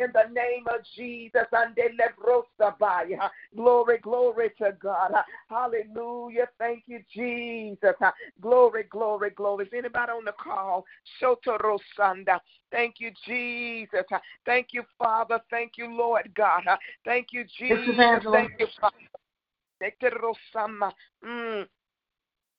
In the name of Jesus, glory, glory to God. Hallelujah. Thank you, Jesus. Glory, glory, glory. Is anybody on the call? Shotoro Sanda. Thank you, Jesus. Thank you, Father. Thank you, Lord God. Thank you, Jesus. Thank you, Father.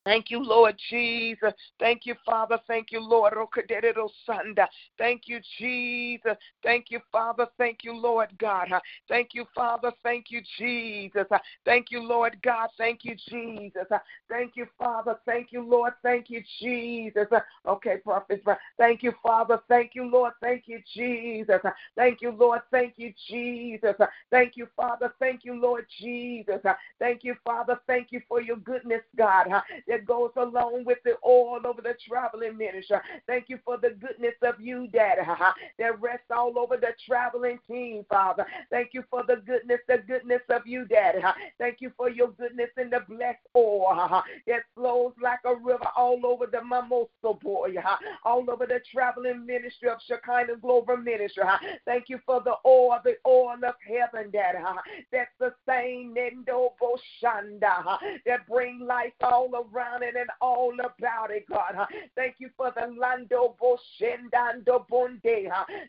Thank you, Lord Jesus. Thank you, Father. Thank you, Lord. Thank you, Jesus. Thank you, Father. Thank you, Lord God. Thank you, Father. Thank you, Jesus. Thank you, Lord God. Thank you, Jesus. Thank you, Father. Thank you, Lord. Thank you, Jesus. Okay, prophet. Thank you, Father. Thank you, Lord. Thank you, Jesus. Thank you, Lord. Thank you, Jesus. Thank you, Father. Thank you, Lord Jesus. Thank you, Father. Thank you for your goodness, God. That goes along with it all over the traveling ministry. Thank you for the goodness of you, Daddy, that rests all over the traveling team, Father. Thank you for the goodness of you, Daddy. Thank you for your goodness and the blessed oil that flows like a river all over the Mimosa boy, all over the traveling ministry of Shekinah Global Ministry. Thank you for the oil of heaven, Daddy, that sustains Nendo Boshanda, that brings life all around and all about it, God. Thank you for the Lando Boshendando Bonde.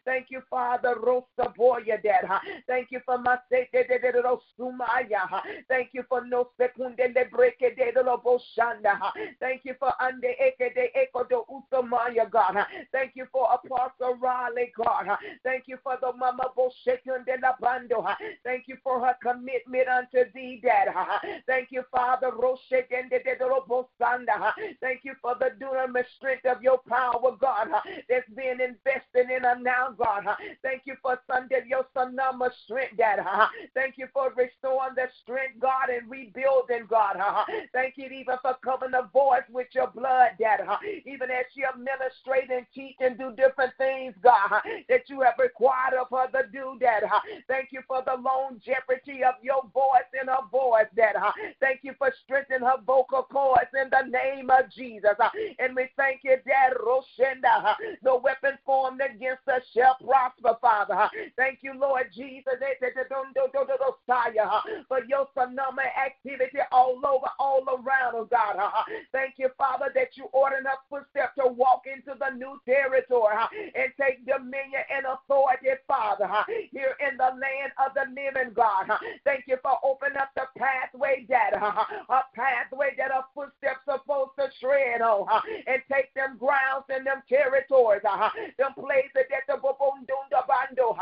Thank you, Father Rosa Boya Dad. Thank you for Masete de Rosumaya. Thank you for No Secunde de Breke de Loboshanda. Thank you for Ande Eke de Eko de Utomaya, God. Thank you for Apostle Riley, God. Thank you for the Mama Boshekun de la Bando. Thank you for her commitment unto thee, Dad. Thank you, Father Roshe de Robo. Thank you for the dunamis strength of your power, God, that's being invested in her now, God. Thank you for Sunday, your Sonoma strength, Dad. Thank you for restoring the strength, God, and rebuilding, God. Thank you even for covering the voice with your blood, Dad. Even as she administrates and teach and do different things, God, that you have required of her to do, Dad. Thank you for the longevity of your voice in her voice, Dad. Thank you for strengthening her vocal cords. In the name of Jesus. And we thank you, Dad Roshenda. The weapon formed against us shall prosper, Father. Thank you, Lord Jesus, for your phenomenal activity all over, all around, oh God. Thank you, Father, that you ordered her footsteps to walk into the new territory and take dominion and authority, Father, here in the land of the living, God. Thank you for opening up the pathway, Dad, a pathway that a footsteps are supposed to tread on and take them grounds and them territories, them places that the Bobondunda Bando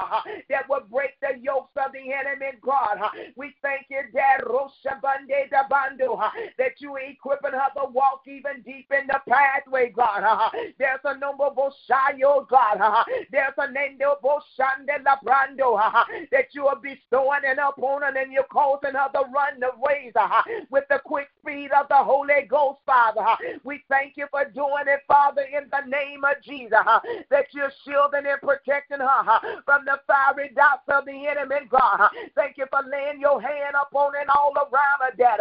that will break the yokes of the enemy, God. We thank you, Dad Roshabande da Bando, that you are equipping her to walk even deep in the pathway, God. There's a number of Shayo, God. There's a Nendo Boshande La Brando that you are bestowing and upon her, and you're causing her to run the ways with the quick speed of the Holy Ghost, Father. We thank you for doing it, Father, in the name of Jesus, that you're shielding and protecting her from the fiery darts of the enemy, God. Thank you for laying your hand upon and all around her, Dad.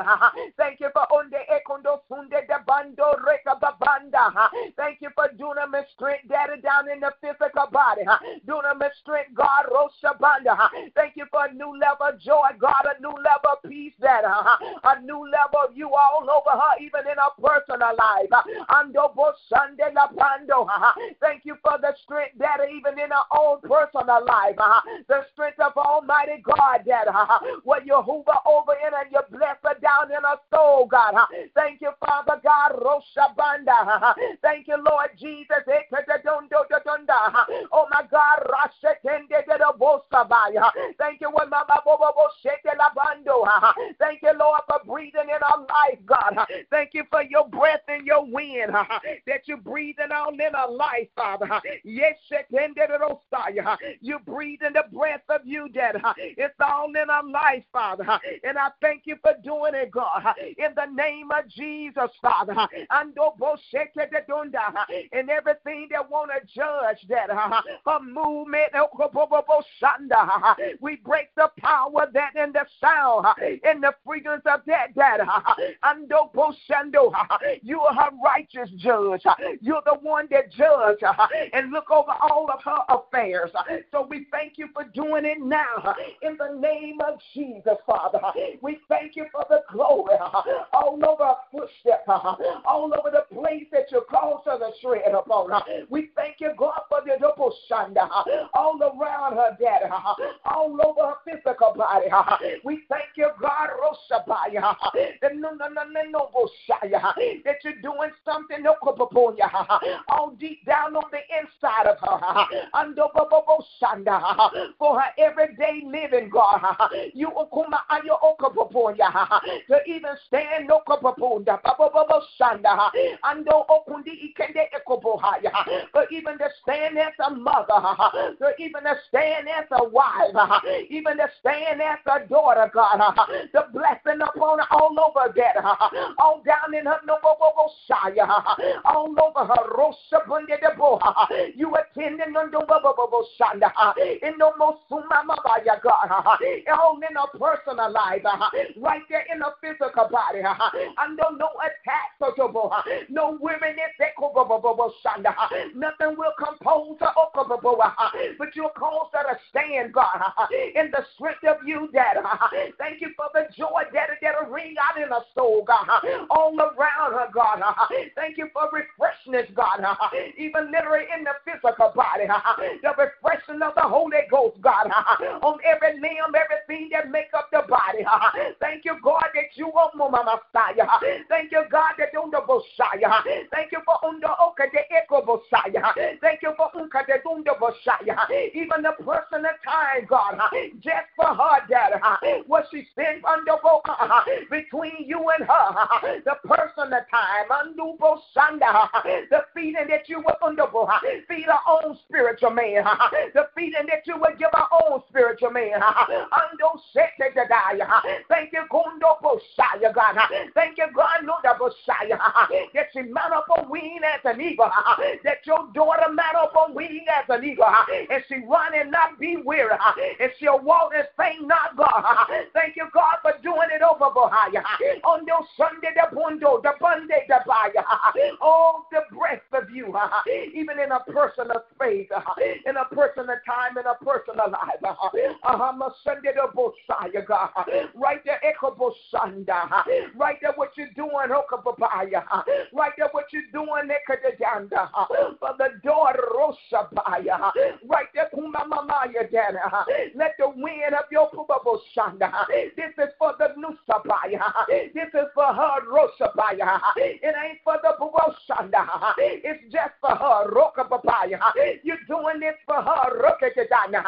Thank you for Onde Ekondo Sunde de Bando Reka Babanda. Thank you for dunamis strength, Daddy, down in the physical body. Dunamis strength, God, Roshabanda. Thank you for a new level of joy, God, a new level of peace, Dad. A new level of you all over her, even in her personal life. Thank you for the strength, Daddy, even in her own personal life. The strength of Almighty God, Daddy, what you hover over in and you bless her down in her soul, God. Thank you, Father God, Roshabanda. Thank you, Lord Jesus. Oh, my God, thank you, thank you, Lord, for breathing in our life, God. Thank you for your breath and your wind that you're breathing on in our life, Father. Yes, fire. You breathe in the breath of you, Dad. It's all in our life, Father. And I thank you for doing it, God. In the name of Jesus, Father. And everything that want to judge that a movement, we break the power of that in the sound, in the fragrance of that. You are her righteous judge. You're the one that judge and look over all of her affairs. So we thank you for doing it now in the name of Jesus, Father. We thank you for the glory all over our footstep, all over the place that you cause her to tread upon. We thank you, God, for the double shanda all around her, Daddy, all over her physical body. We thank you, God, Roshabaya, that you're doing something all deep down on the inside of her for her everyday living, God. You to even stand but even to stand as a mother, to even to stand as a wife, even to stand as a daughter, God, the blessing upon her all over that, all down in her all over her Roshabundeboha. You attending on the Babo Shanda in the Mosuma Mabaya God, all in her personal life, right there in her physical body, and no attacks, no women in nothing will compose her, but you'll cause her to stand, God, in the strength of you, Daddy. Thank you for the joy, Daddy, that'll ring out in her soul, God, all around her, God. Thank you for refreshness, God, even literally in the physical body, the refreshing of the Holy Ghost, God, on every limb, everything that make up the body. Thank you, God, that you are Mama Messiah. Thank you, God, that you're the Messiah. Thank you for under Oka the Echo Messiah. Thank you for Unka the Dunda Messiah. Even the person of time, God, just for her, Daddy, what she sent under between you and her, the person of time, Undubo Sanda, the feeding that you were under, feed her own spiritual man, the feeding that you would give her own spiritual man, Undo Sete the Daya. Thank you, Gundo Bosaya, God. Thank you, God, no the Bosaya, that she mount up a wing as an eagle, that your daughter mount up a wing as an eagle, and she run and not be weary, and she'll walk and faint not, God. Thank you, God, for doing it over Bohaya. On your Sunday, the Bundo, the Bunday, the Baya, all the breath of you, even in a personal space, in a personal time, in a personal life. A Sunday, the Bosaya, God. Right there, Echo Bosanda. Right there, what you're doing, Okababaya. Right there, what you're doing, Ekadajanda. For the daughter, Roshabaya. Right there, Kumamamaya, Dana. Let the wind of your Kubabosanda. This is for the Nusabaya. This is for her, Roshabaya. It ain't for the Bubosanda. It's just for her, Rokababaya. You're doing this for her, Rokadana.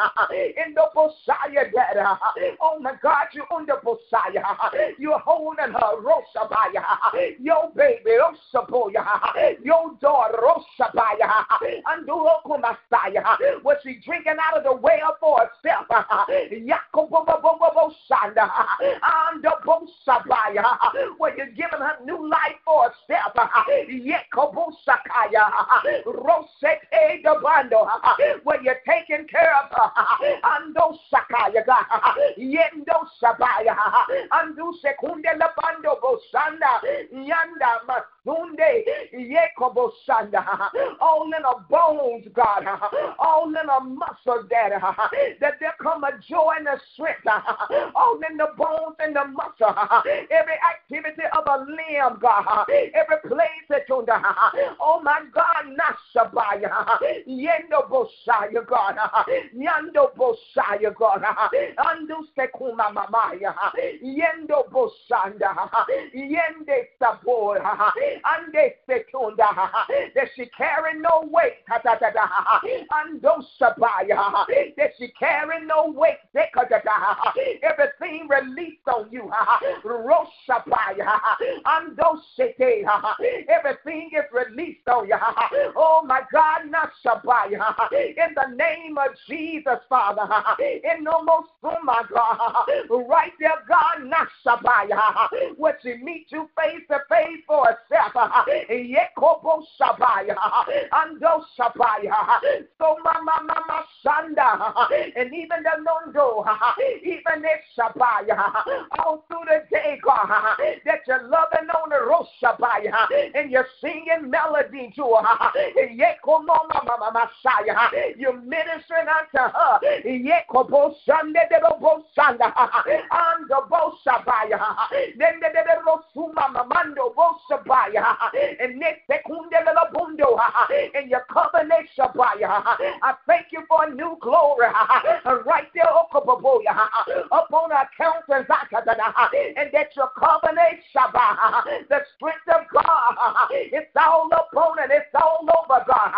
In the Bosaya, Dana. Oh, my God, you under Bosaya. You're holding her, Roshabaya. Your baby, Rosaboya. Your daughter, Roshabaya. Anduokumasaya. Was she drinking out of the well for herself? Yakobobobobosanda. Andobosabaya. Well, you're giving her new life for herself. Yakobosakaya. Rosete Dabando. Well, you're taking care of her. Andosakaya. Yendosabaya. Andu sekunde labando bosanda yanda masunde yeko bosanda. All in our bones, God. All in our muscles, Daddy. That there come a joy and a strength. All in the bones and the muscle. Every activity of a limb, God. Every place that you do. Oh my God, nasabaya yendo bosaya, God. Yando bosaya, God. Andu sekuma mamaya. Yendo bosanda. Yende sabor. that she carry no weight, that she carry no weight, everything released on you, everything is released on you, oh my God, in the name of Jesus, Father, in no more, oh my God, right there, God, what you meet you face to face for itself, so mama Shanda, and even the Nondo, even this Shabaya, all through the day, God, that you're loving on the road, Shabaya, and you're singing melody to her, you're ministering unto her, Yekobo Sunday, Debo Sanda, and the Bo Shabaya, then the Rosuma Mamando Bo Shabaya, and next Secunda Bundo, and your covenant Shabaya. I thank you for a new glory right there, Okaboya, upon our countenance, and that your covenant Shabaya, the strength of God, it's all upon and it's all over, God.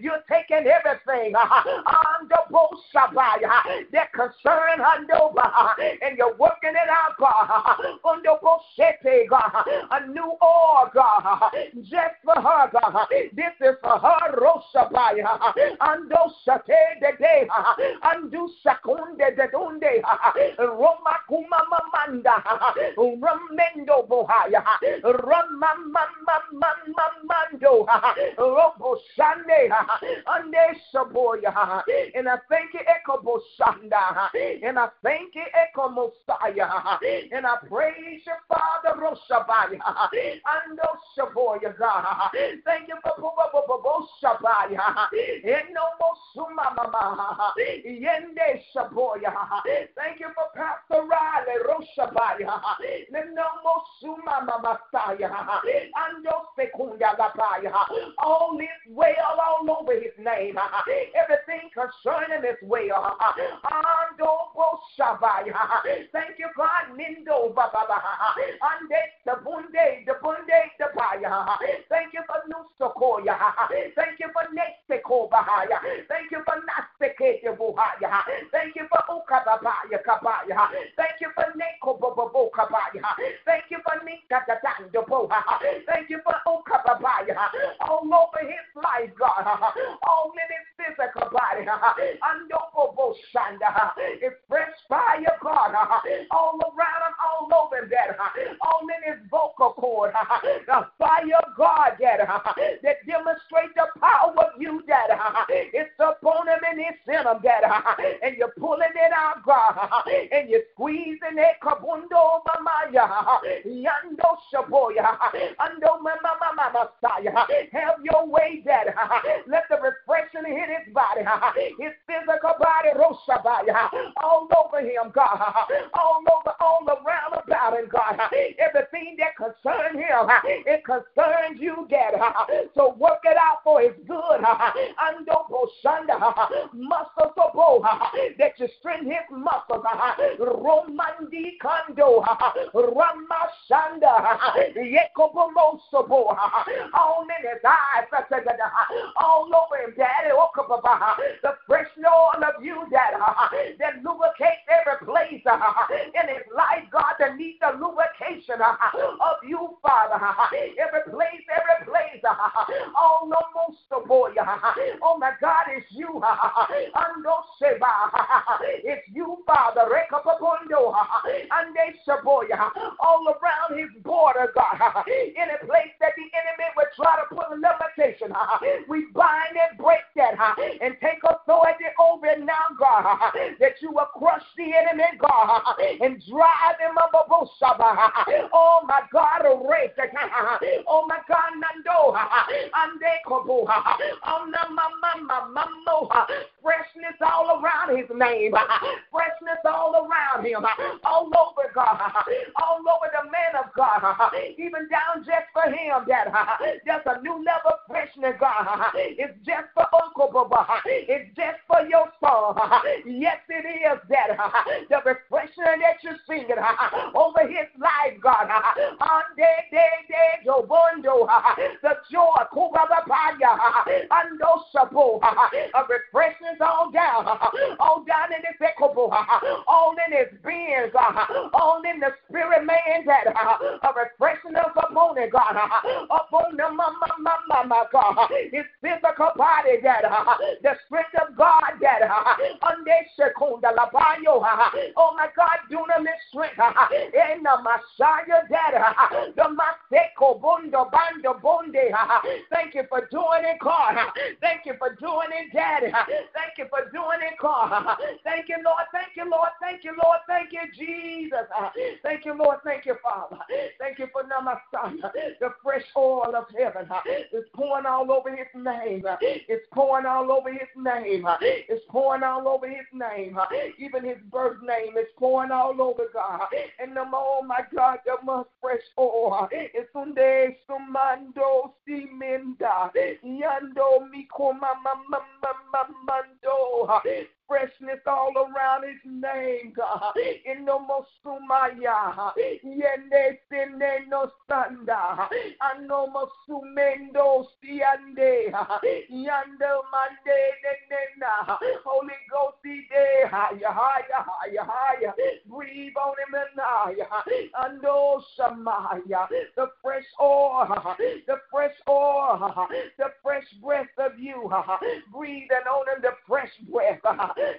You're taking everything on the Bo Shabaya that concern Handova, and you're working it out, God, on the Bo Shete, God, a new oil, God, just for her, God. This is for her, Roshabaya, Ando Shate de De, Andu Sakunde de Dunde, Roma Kuma Mamanda, Ramendo Bohaya, Ramamamamamamando, Robo Shande, Ande Shaboya, and I thank you, Ekobo Shanda, and I thank you, Eko Mosiah, and I praise your Father, Roshabaya, Ando Shaboya, God. Thank you for Shabaya, and no more Suma Mama, Yende Shaboya. Thank you for Pastor Riley, Roshabaya, and no more Suma Mama Saya, Ando Sekunda Lapaya. All is well all over his name, everything concerning his well. Ando Shabaya. Thank you, God, Nindo Baba, Ande Sabunde, the Bunde, the Baya. Thank you for Nusokoya. Thank you for Nexiko Bahaya. Thank you for Naseke Buhaya. Thank you for Ukababaya Kabaya. Thank you for Neko Bobo Kabaya. Thank you for Nika Tatando Boha. Thank you for Ukababaya. All over his life, God. All in his physical body. Ando Bobo Shanda. It's fresh fire, God. All around him, all over that. All in his vocal cord. The fire of God that demonstrates the power of you, that it's upon him and it's in him, that and you're pulling it out, God, and you're squeezing it, kabundo mamaya, yando shaboya, ando mama mama saya. Have your way, that let the refreshing hit his body, his physical body, roshabaya, all over him, God, all over, all around about him, God. Everything that concerns him, it concerns you. Get so work it out for his good. Ando Boshanda, muscles of bow that you strengthen his muscles. Romandi Kondo, Ramashanda, Yekobomosobo, all in his eyes, all over him, Daddy. The fresh Lord of you, Daddy, that lubricates every place in his life, God, that needs the lubrication of you, Father. Every place, every place, all almost the boy. Oh my God, it's you. Ando Sheba, it's you, Father. Rekapabundo, Ande Shaboya, all around his border, God. Any place that the enemy would try to put a limitation, we bind and break that and take authority over it now, God. That you will crush the enemy, God, and drive him up a bush. Oh my God, erase it. Oh my God. Freshness all around his name, freshness that's all around him, all over God, all over the man of God, even down just for him, that that's a new level of freshness, God. It's just for Uncle Baba. It's just for your son. Yes, it is that the refreshment that you're singing over his life, God. On day, your bondo, the joy, kubabapaya, ando sabo, a refreshment all down in his echo, all in his being, God, all in the spirit man, that a refreshment of the morning, God, upon the mama, God, his physical body, that the strength of God, that on this secunda la bayo, oh my God, dunamis strength, in the Messiah, that the Maseko Bundo Bando Bunde. Thank you for doing it, God. Thank you for doing it, Daddy. Thank you for doing it, God. Thank you, Lord. Thank you, Lord. Thank you, Lord. Thank you, Jesus. Thank you, Lord. Thank you, Father. Thank you for now, my son. The fresh oil of heaven is pouring all over his name. It's pouring all over his name. It's pouring all over his name. Even his birth name is pouring all over, God. And the more, my God, the more fresh oil. It's Sunday, Sumando, Simenda, Yando, Mikoma, Mamando. Freshness all around his name, God. In no mosumaya, yende sene no sanda, ano mosumendo siande, yando mande nena. Holy Ghost, de haya, breathe on him and ando shamaya, the fresh oil, the fresh oil, the fresh breath of you, breathing on him the fresh breath.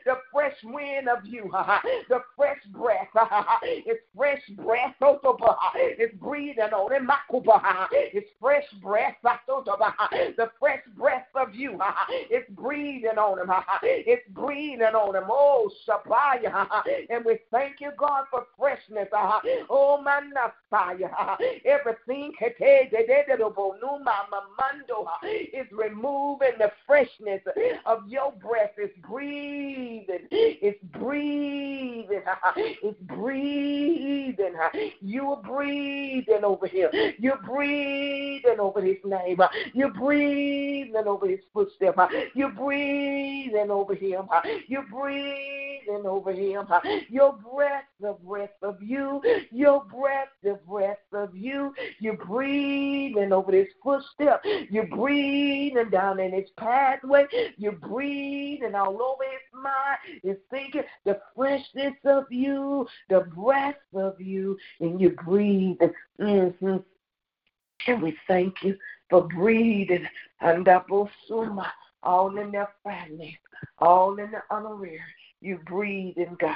The fresh wind of you, the fresh breath, it's fresh breath, it's breathing on him, it's fresh breath, the fresh breath of you, it's breathing on him, it's breathing on him, oh Shabaya, and we thank you, God, for freshness, oh Manasaya, everything is removing the freshness of your breath, it's breathing. It's breathing. It's breathing. You're breathing over him. You're breathing over his name. You're breathing over his footstep. You're breathing over him. You're breathing over him. Your breath, the breath of you. Your breath, the breath of you. You're breathing over his footstep. You're breathing down in his pathway. You're breathing all over his mind is thinking the freshness of you, the breath of you, and you breathe. Mm-hmm. And we thank you for breathing all in their family, all in the honorary. You breathe in God.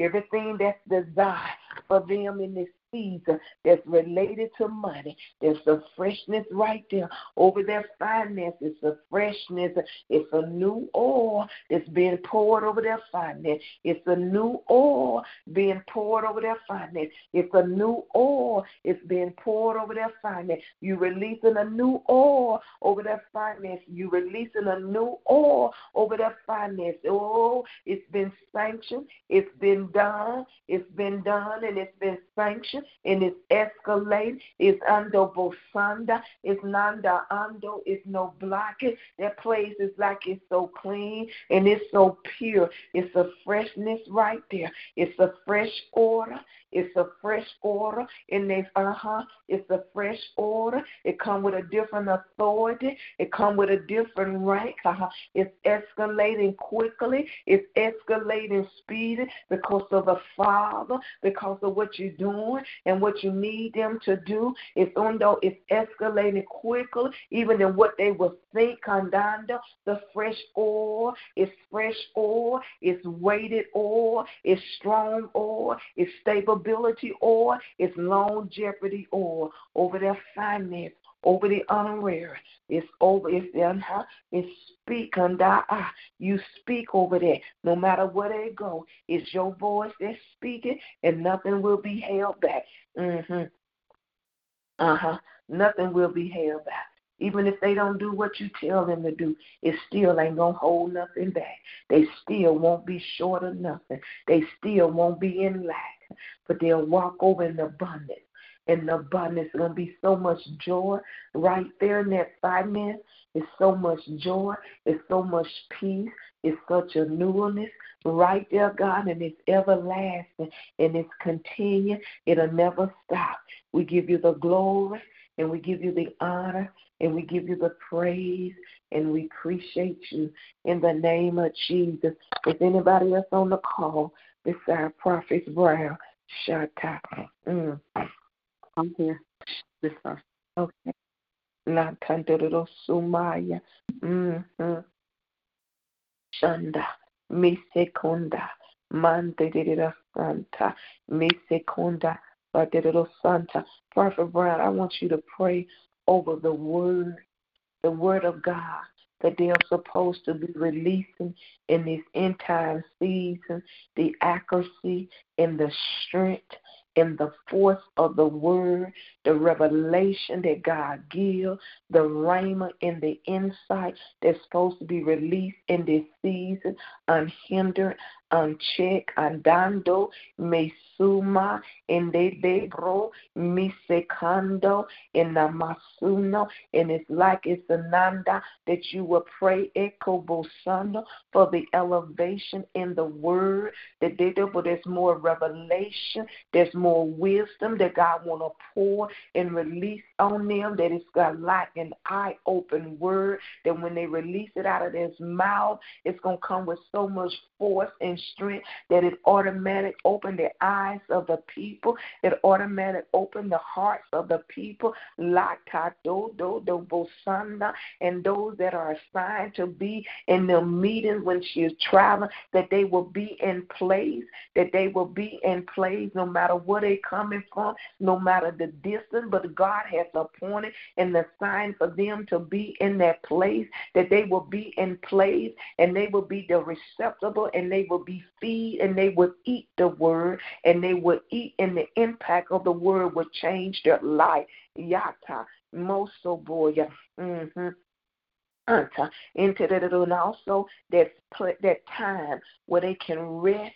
Everything that's designed for them in this season that's related to money, there's a freshness right there over their finances. It's a freshness. It's a new oil that's being poured over their finances. It's a new oil being poured over their finances. It's a new oil. It's being poured over their finances. You're releasing a new oil over their finances. You're releasing a new oil over their finances. Oh, it's been sanctioned. It's been done. It's been done, and it's been sanctioned. And it's escalate, it's under Bosanda, it's Nanda Ando, it's no blocking. That place is like it's so clean and it's so pure. It's a freshness right there. It's a fresh order. It's a fresh order. And it's a fresh order. It comes with a different authority. It comes with a different rank. It's escalating quickly. It's escalating speedy because of the Father, because of what you're doing and what you need them to do. It's escalating quickly, even in what they will think. Condanda, the fresh oil. It's fresh oil. It's weighted oil. It's strong oil. It's stable oil, it's longevity oil over their finance, over the honorary. It's over, it's speak under eye. You speak over there. No matter where they go, it's your voice that's speaking, and nothing will be held back. Nothing will be held back. Even if they don't do what you tell them to do, it still ain't going to hold nothing back. They still won't be short of nothing. They still won't be in lack, but they'll walk over in abundance. And the abundance is going to be so much joy right there in that finance. It's so much joy. It's so much peace. It's such a newness right there, God, and it's everlasting, and it's continuing. It'll never stop. We give you the glory, and we give you the honor, and we give you the praise, and we appreciate you in the name of Jesus. If anybody else on the call besides Prophet Brown, shut up. I'm here. This one. Okay. Nakandoro Sumaya. Shanda. Misekunda. Mandedida Santa. Misekunda. Badedida Santa. Prophet Brown, I want you to pray over the word of God that they are supposed to be releasing in this end time season, the accuracy and the strength in the force of the word, the revelation that God gives, the rhema and the insight that's supposed to be released in this season, unhindered, unchecked, andando, mesuma, and debro, misecando, and namasuno, and it's like it's ananda that you will pray, ekobosando, for the elevation in the word, that there's more revelation, there's more wisdom that God want to pour and release on them, that it's got like an eye-open word, that when they release it out of their mouth, it's going to come with so much force and strength that it automatic open the eyes of the people, it automatic open the hearts of the people, and those that are assigned to be in the meeting when she is traveling, that they will be in place, no matter where they coming from, no matter the distance, but God has appointed and assigned for them to be in that place, that they will be in place, and they will be the receptacle, and they will be feed, and they will eat the word, and they will eat, and the impact of the word will change their life. Yata, mosoboya, anta, and also that time where they can rest,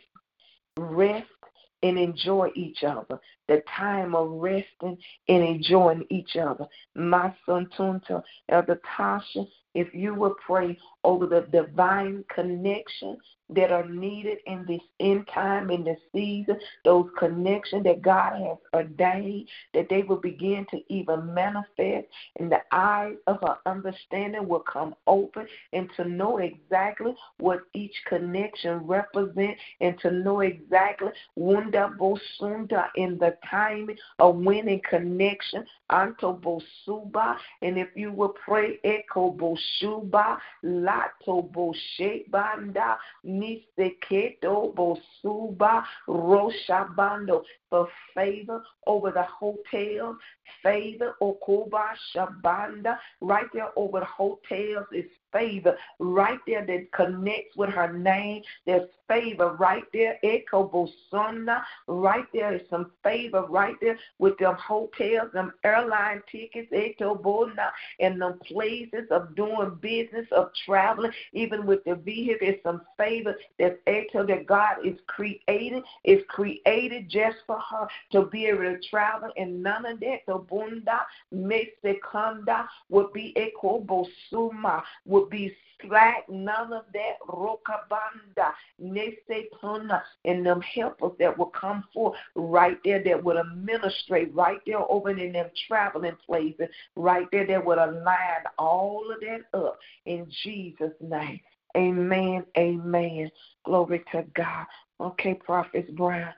and enjoy each other, the time of resting and enjoying each other. My son, Tunta, Elder Tasha, if you will pray over the divine connections that are needed in this end time, in this season, those connections that God has ordained, that they will begin to even manifest, and the eyes of her understanding will come open, and to know exactly what each connection represents, and to know exactly Wunda Bosunda in the timing of when in connection, Anto Bosuba, and if you will pray, Echo Bosuba, Lato Boshebanda, Niseketo Bosuba Roshabando, for favor over the hotels, favor Okoba Shabanda, right there over the hotels is favor right there that connects with her name. There's favor right there, Echo Bosuna, right there is some favor right there with them hotels, them airline tickets, Echo Bona, and them places of doing business, of traveling, even with the vehicle, there's some favor that's Echo that God is creating. It's created just for her to be able to travel, and none of that, the Bunda, Mexicanda, would be Echo Bosuma, would be slack, none of that, Rokabanda, Nesetuna, and them helpers that will come forth right there that would administrate right there over in them traveling places, right there that would align all of that up in Jesus' name. Amen, amen. Glory to God. Okay, Prophet Brown,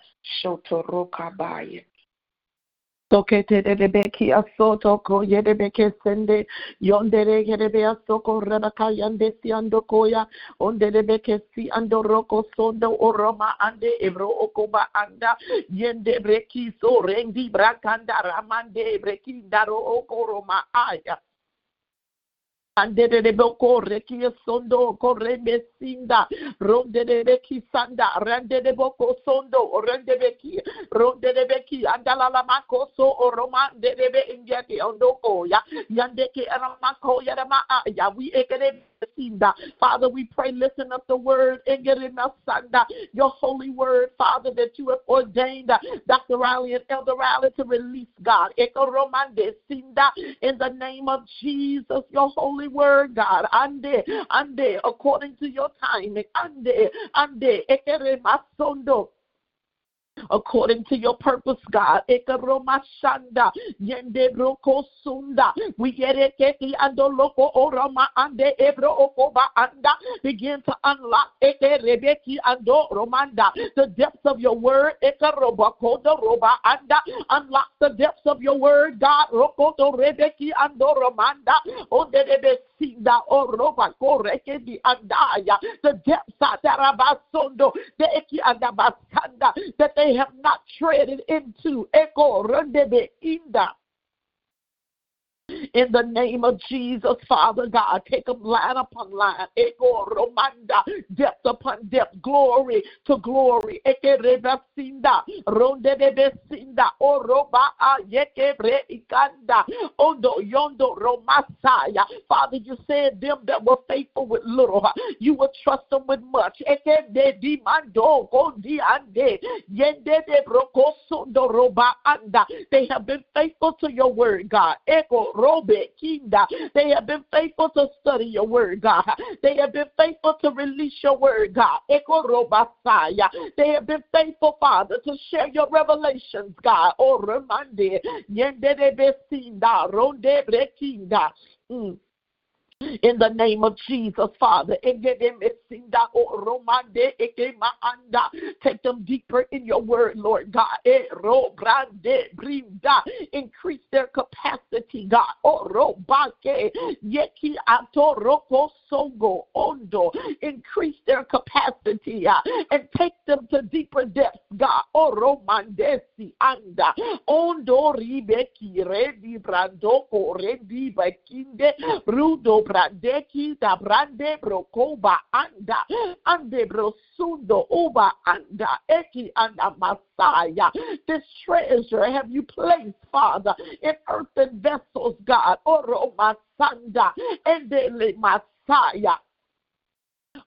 Shotorokabaya. Toke te debeki asoto ko yedebeke sende yondere yedebe asoko rebaka yande si andokoya onde debeke si andoroko sondo oroma ande ebro okoba anda yende breki so rengi brakanda ramande breki daro okoroma aya. Andere de boko rekiye sondo korebe sinda ronde de beki sanda rende de boko sondo rende beki ronde de beki andala la makoso oroma de debe injeti ondoko ya yandeke eramako yarama ya we ekere sinda. Father, we pray, listen up the word engere masanda, your holy word, Father, that you have ordained Dr. Riley and Elder Riley to release, God, ekoroma de sinda, in the name of Jesus, your holy word, God, ande, according to your timing, ande, ekere masondo. According to your purpose, God, ekaroma shanda yende broko sunda we erekeki andoloko oroma ande ebro okoba anda. Begin to unlock ekerebeki ando romanda the depths of your word, ekarobakodo roba anda. Unlock the depths of your word, God, rokoto rebeki ando romanda oderebe sinda oroba koreke di andaya the depths atarabasondo deki andabasanda that they have not treaded into. Echo rendebe inda. In the name of Jesus, Father God, take them line upon line, ego romanda, depth upon depth, glory to glory, eke rebasinda, ronde de besinda, oroba yeke reikanda, ondo yondo romasaya. Father, you said them that were faithful with little, you will trust them with much. Eke de dimando gondi ande, yende de brokosundo roba anda. They have been faithful to your word, God. Ego Robe Kinda. They have been faithful to study your word, God. They have been faithful to release your word, God. Eko Robasaya. They have been faithful, Father, to share your revelations, God. O Remande. Yende de Besinda. Ronde Brekinda. In the name of Jesus, Father, take them deeper in your word, Lord God. Increase their capacity, God. Increase their capacity and take them to deeper depths, God. Bradeki da brande brokoba anda ande brosundo uba anda eki anda masaya. This treasure have you placed, Father, in earthen vessels, God. Oro masanda endele masaya.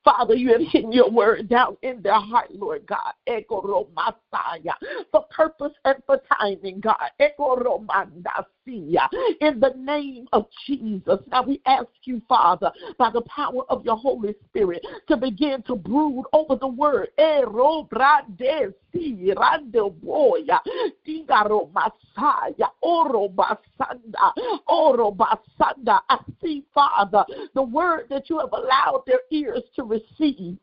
Father, you have hidden your word down in their heart, Lord God. Eko romasaya, for purpose and for timing, God. Eko romandasiya, in the name of Jesus. Now we ask you, Father, by the power of your Holy Spirit, to begin to brood over the word. Ero bradesi rando boya, tingaro masaya, oro basanda. I see, Father, the word that you have allowed their ears to receive.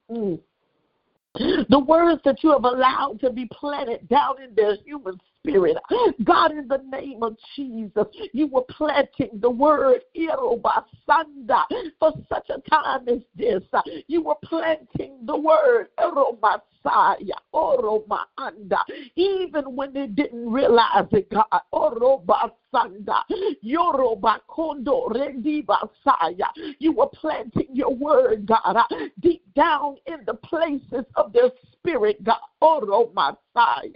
The words that you have allowed to be planted down in their human spirit. God, in the name of Jesus, you were planting the word Erobasanda for such a time as this. You were planting the word Erobasaya, Oromaanda, even when they didn't realize it, God. Orobasanda, Yorobakondo, Rendibasaya. You were planting your word, God, deep down in the places of their spirit, God. Oromasaya.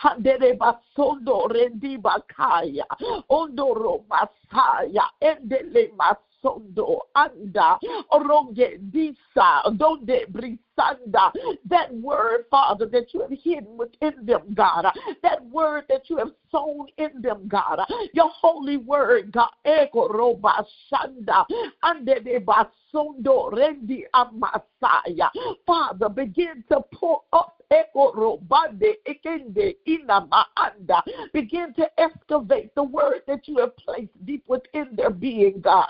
Handere basondo rendiba kaya ondoro masaya endele masondo anda oronge disa donde brisanda. That word, Father, that you have hidden within them, God, that word that you have sown in them, God, your holy word, God, ego roba shanda andele basondo rendi amasaya. Father, begin to pour up. Begin to excavate the word that you have placed deep within their being, God.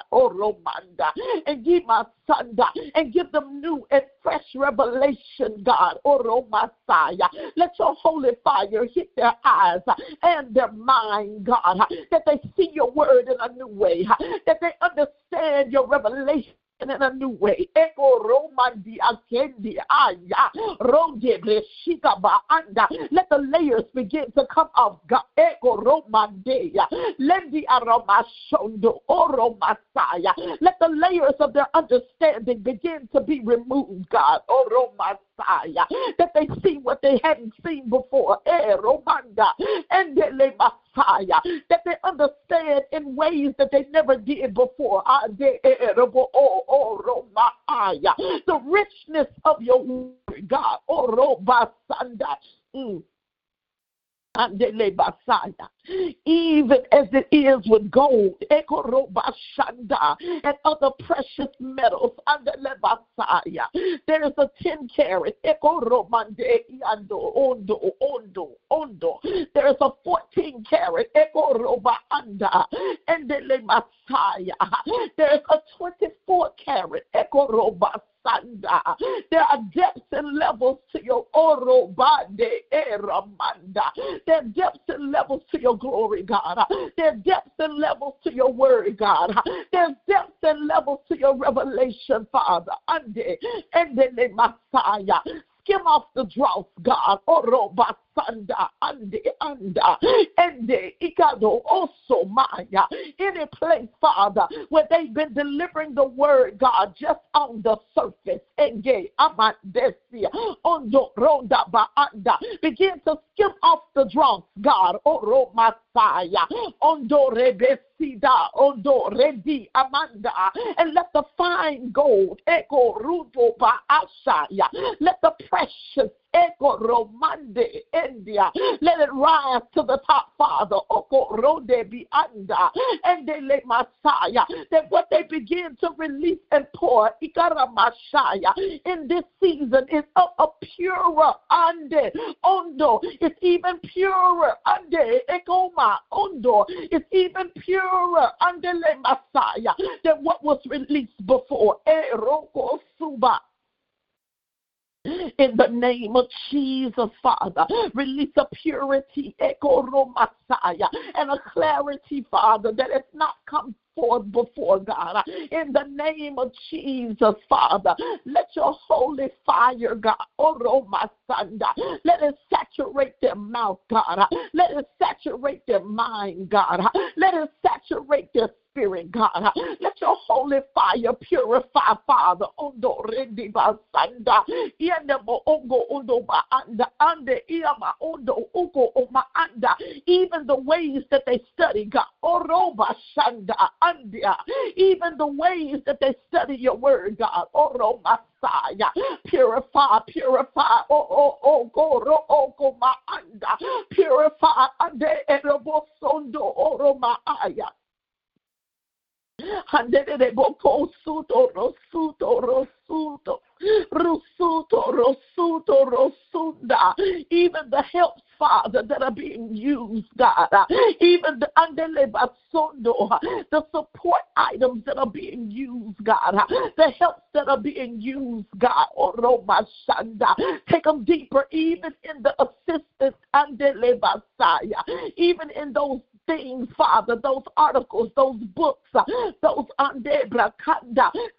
And give them new and fresh revelation, God. Let your holy fire hit their eyes and their mind, God, that they see your word in a new way, that they understand your revelation and in a new way. Echo Romandi Akendi Aya Rogede Shikaba Anda. Let the layers begin to come off. Echo Romande Lendi Aroma Shondo Oro Masaya. Let the layers of their understanding begin to be removed, God. Oro Masaya. That they see what they hadn't seen before. E Romanda and Le Masaya. That they understand in ways that they never did before. The richness of your word, God. Even as it is with gold and other precious metals, there is a 10-carat, there is a 14-carat, and there is a 24-carat. There are depths and levels to your oro bande eramanda. There are depths and levels to your glory, God. There are depths and levels to your word, God. There are depths and levels to your revelation, Father. Ande endele Messiah. Skim off the drought, God. Oro basanda ande anda ende ikado oso maya. Any place, Father, where they've been delivering the word, God, just on the surface. Enge amandesia ondo ronda baanda. Begin to skim off the drought, God. Oro masaya ondo rebesida ondo redi amanda. And let the fine gold echo rudo baashaya. Let the precious Eko Romande India. Let it rise to the top, Father. Oko Rode Bianda. And they let Messiah. That what they begin to release and pour, Ikara Messiah, in this season is of a purer Ande Ondo. It's even purer Ande Ekoma Ondo. It's even purer Ande Le Messiah than what was released before. Eroko Suba. In the name of Jesus, Father, release a purity, echo Messiah, and a clarity, Father, that has not come forth before, God. In the name of Jesus, Father, let your holy fire, God, oro Masanda, let it saturate their mouth, God. Let it saturate their mind, God. Let it saturate their Spirit, God. Let your holy fire purify, Father. Ondo rendi basanda. Iyanemo ongo ondo baanda. Ande iyama ondo uko oma anda. Even the ways that they study, God. Oro basanda andia. Even the ways that they study your word, God. Oro masaya. Purify, purify. O goro oko ma anda. Purify ande erobo sondo oro maaya. Handere boko suto rosuto rosuto rosuto rosuto rosunda. Even the helps, Father, that are being used, God. Even the andele basondo, the support items that are being used, God. The helps that are being used, God. Oro mashanda. Take them deeper, even in the assistance andele basaya. Even in those things, Father, those articles, those books, those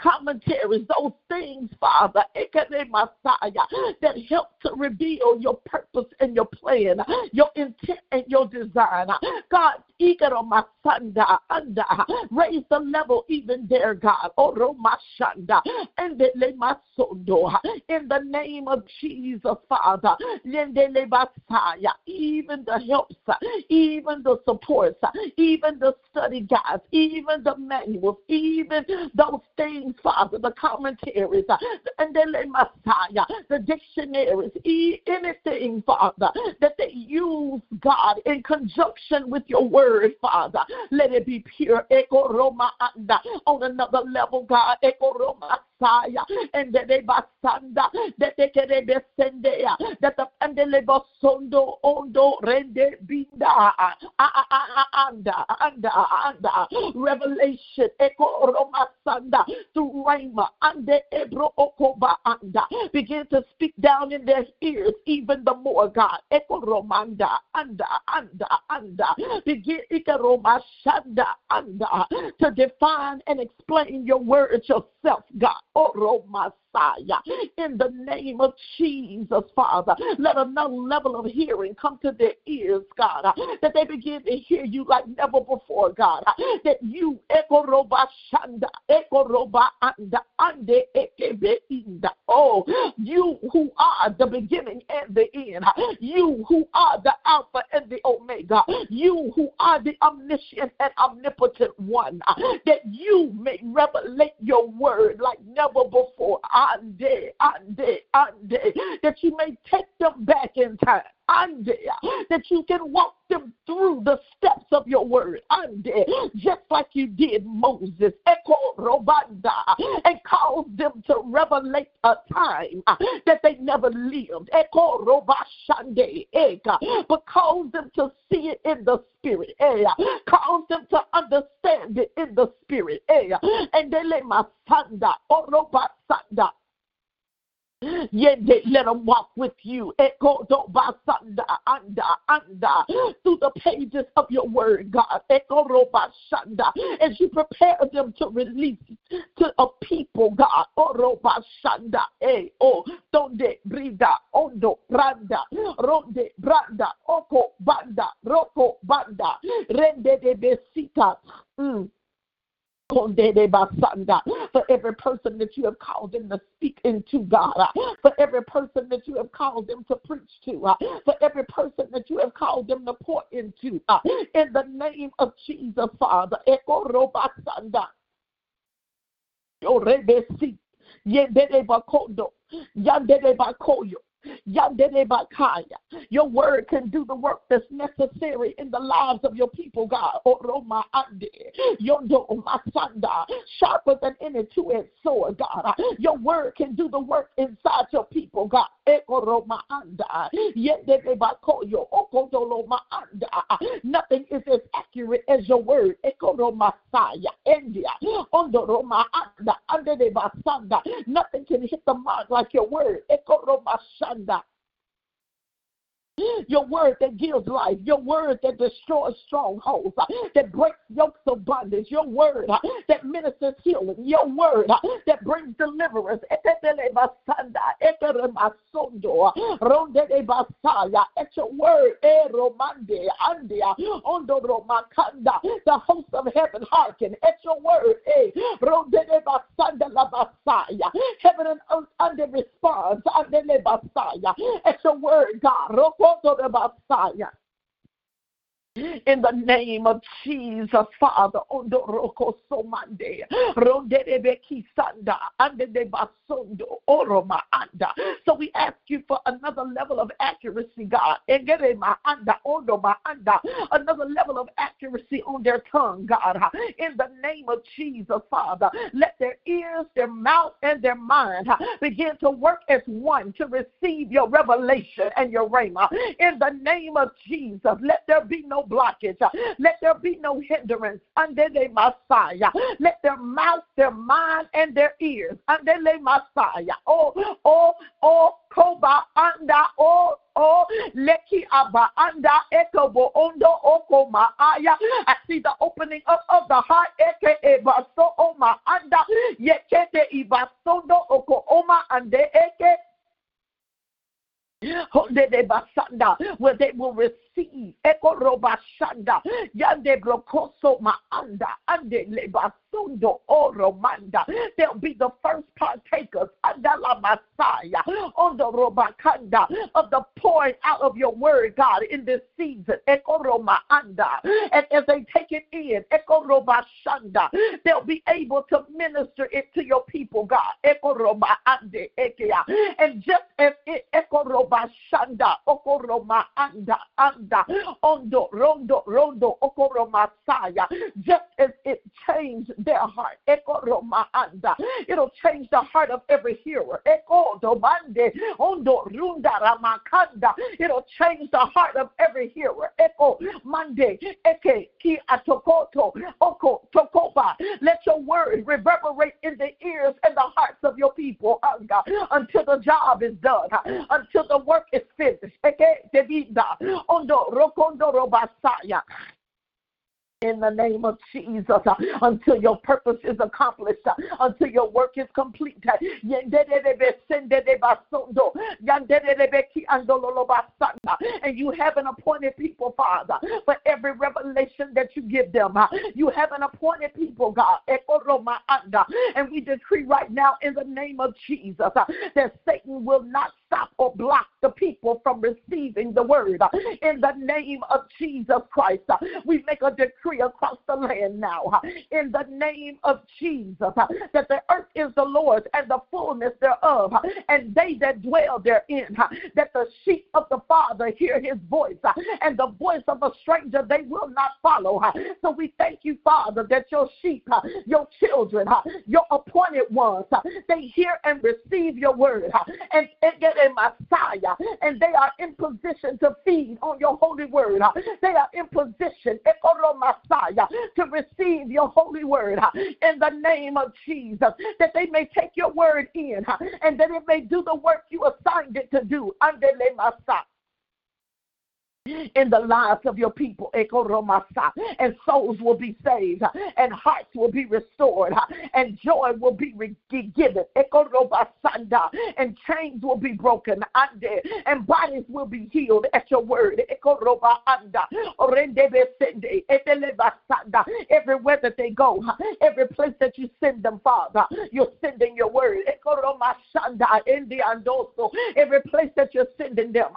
commentaries, those things, Father, that help to reveal your purpose and your plan, your intent and your design. God, raise the level even there, God. In the name of Jesus, Father, even the helps, even the support, even the study guides, even the manuals, even those things, Father, the commentaries, and then the Messiah, the dictionaries, anything, Father, that they use, God, in conjunction with your word, Father. Let it be pure, echo Roma, on another level, God, echo Roma. Messiah, and the Rebasanda, that they can send that the Pandelebo Sondo, Ondo, Rende, Binda, Anda, Revelation, Echo Roma Sanda, to Raima, Ande Ebro Okoba, Anda, begin to speak down in their ears, even the more, God, Echo Romanda, Anda, begin Ika Roma Shanda, Anda, to define and explain your word yourself, God, Oro Messiah, in the name of Jesus, Father. Let another level of hearing come to their ears, God, that they begin to hear you like never before, God, that you, Ekoroba Shanda, Ekoroba Ande Ekebe Inda, oh, you who are the beginning and the end, you who are the Alpha and the Omega, you who are the omniscient and omnipotent one, that you may revelate your word like never before, Ande, that you may take them back in time, Ande, that you can walk them through the steps of your word, Ande, just like you did Moses, Echo Robanda, and cause them to revelate a time that they never lived, Echo Robashande, but cause them to see it in the spirit, cause them to understand it in the spirit, and they let my sanda, Orobasanda. Yende, let them walk with you, Echo Robasanda, Anda, through the pages of your word, God, Echo Robasanda, as you prepare them to release to a people, God, Orobasanda, oh, Donde, Brida, Ondo, Randa, Ronde, Branda, Oko, Banda, Roko, Banda, Rende de Besita, for every person that you have called them to speak into, God, for every person that you have called them to preach to, for every person that you have called them to pour into, in the name of Jesus, Father, Echo Robasanda, Yorebesi, Yenderebakondo, Yanderebakoyo, your word can do the work that's necessary in the lives of your people, God. Oroma Ande, Yondo Masanda, sharper than any two-edged sword, God. Your word can do the work inside your people, God. Ekoroma Anda, Yedebakoyo, Okodoloma Anda. Nothing is as accurate as your word. Ekoroma Saya, India, Ondoroma Anda, Andebasanda. Nothing can hit the mark like your word. Ekoroma Saya. Your word that gives life, your word that destroys strongholds, that breaks yokes of bondage, your word that ministers healing, your word that brings deliverance. At your word, the host of heaven hearken. At your word, heaven and earth under response. At your word, God, in the name of Jesus, Father, Ondo Roko Somande, Ronderebeki Sanda, Andebasondo, Oroma Anda. So we ask you for another level of accuracy, God. Engerema Anda, Ondoma Anda, another level of accuracy on their tongue, God. In the name of Jesus, Father, let their ears, their mouth, and their mind begin to work as one to receive your revelation and your rhema. In the name of Jesus, let there be no blockage. Let there be no hindrance. Under the Messiah. Let their mouth, their mind, and their ears. Under the Messiah. Oh, Koba Anda, oh, Leki Aba Anda, Ekobo Ondo, Oko Maaya. I see the opening up of the heart, Eke Ebaso Oma Anda, Yekete Ibasondo, Oko Oma Ande Eke. Where they will receive Eko Robashanda Yande Brokoso Maanda Ande Lebasundo Oromanda. They'll be the first partakers Andala Messiah on the Robakanda of the pouring out of your word, God, in this season. Eko Romaanda. And as they take it in, Eko Robashanda, they'll be able to minister it to your people, God. Eko Romaande Ekea. And just as it Eko Roba Bashanda, Okoroma Anda, Ondo, Rondo, Okoroma Saya. Just as it change their heart. It'll change the heart of every hearer. It'll change the heart of every hearer. Let your word reverberate in the ears and the hearts of your people until the job is done, until the work is finished. In the name of Jesus, until your purpose is accomplished, until your work is complete. And you have an appointed people, Father, for every revelation that you give them. You have an appointed people, God. And we decree right now in the name of Jesus that Satan will not stop or block the people from receiving the word. In the name of Jesus Christ, we make a decree across the land now. In the name of Jesus, that the earth is the Lord's and the fullness thereof, and they that dwell therein, that the sheep of the Father hear his voice, and the voice of a stranger they will not follow. So we thank you, Father, that your sheep, your children, your appointed ones, they hear and receive your word, and get a Messiah, and they are in position to feed on your holy word. They are in position, Ekoro Messiah, to receive your holy word in the name of Jesus, that they may take your word in and that it may do the work you assigned it to do under the Messiah. In the lives of your people, and souls will be saved, and hearts will be restored, and joy will be given, and chains will be broken, and bodies will be healed at your word. Everywhere that they go, every place that you send them, Father, you're sending your word. Every place that you're sending them,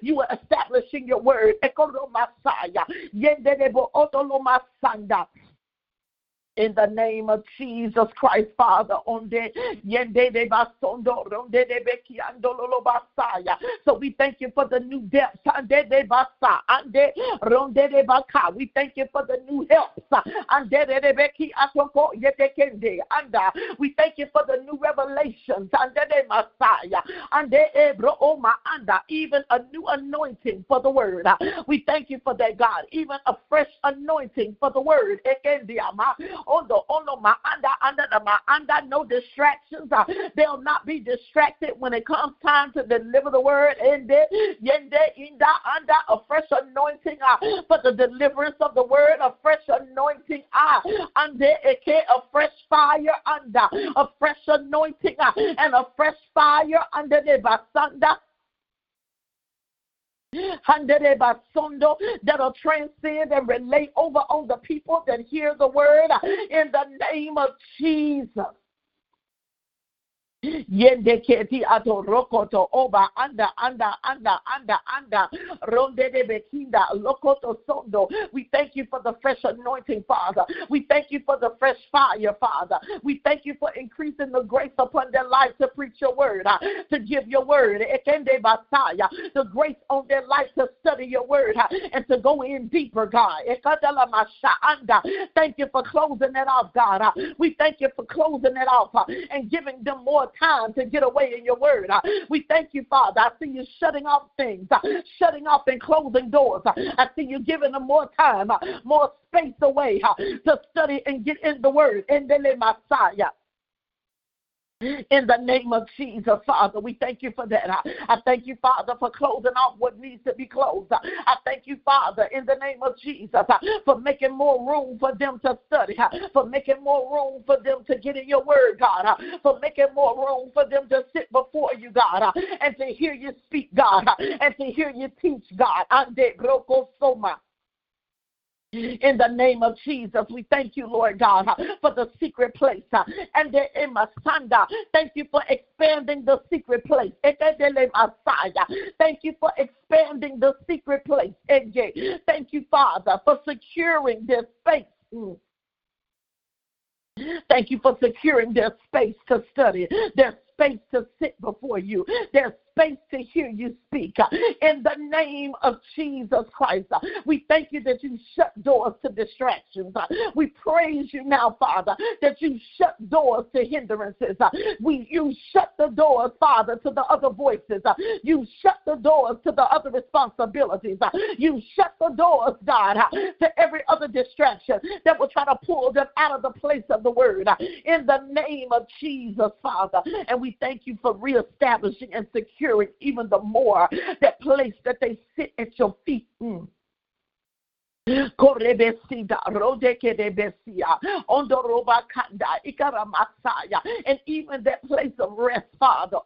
you are establishing your word. In the name of Jesus Christ, Father, so we thank you for the new depths. We thank you for the new helps. We thank you for the new revelations. Even a new anointing for the word. We thank you for that, God. Even a fresh anointing for the word. No distractions. They'll not be distracted when it comes time to deliver the word. A fresh anointing for the deliverance of the word. A fresh anointing. A fresh fire. A fresh anointing. And a fresh fire under the basanda. That'll transcend and relay over on the people that hear the word in the name of Jesus. We thank you for the fresh anointing, Father. We thank you for the fresh fire, Father. We thank you for increasing the grace upon their life to preach your word, to give your word, the grace on their life to study your word and to go in deeper, God. Thank you for closing it off, God. We thank you for closing it off and giving them more time to get away in your word. We thank you, Father. I see you shutting off things, shutting off and closing doors. I see you giving them more time, more space away to study and get in the word. And then in Messiah. In the name of Jesus, Father, we thank you for that. I thank you, Father, for closing off what needs to be closed. I thank you, Father, in the name of Jesus, for making more room for them to study, for making more room for them to get in your word, God, for making more room for them to sit before you, God, and to hear you speak, God, and to hear you teach, God. In the name of Jesus, we thank you, Lord God, for the secret place. And thank you for expanding the secret place. Thank you for expanding the secret place. Thank you, Father, for securing this space. Thank you for securing their space to study, their space to sit before you, their space to hear you speak. In the name of Jesus Christ, we thank you that you shut doors to distractions. We praise you now, Father, that you shut doors to hindrances. You shut the doors, Father, to the other voices. You shut the doors to the other responsibilities. You shut the doors, God, to every other distraction that will try to pull them out of the place of the word. In the name of Jesus, Father, and we thank you for reestablishing and securing even the more that place that they sit at your feet. And even that place of rest, Father,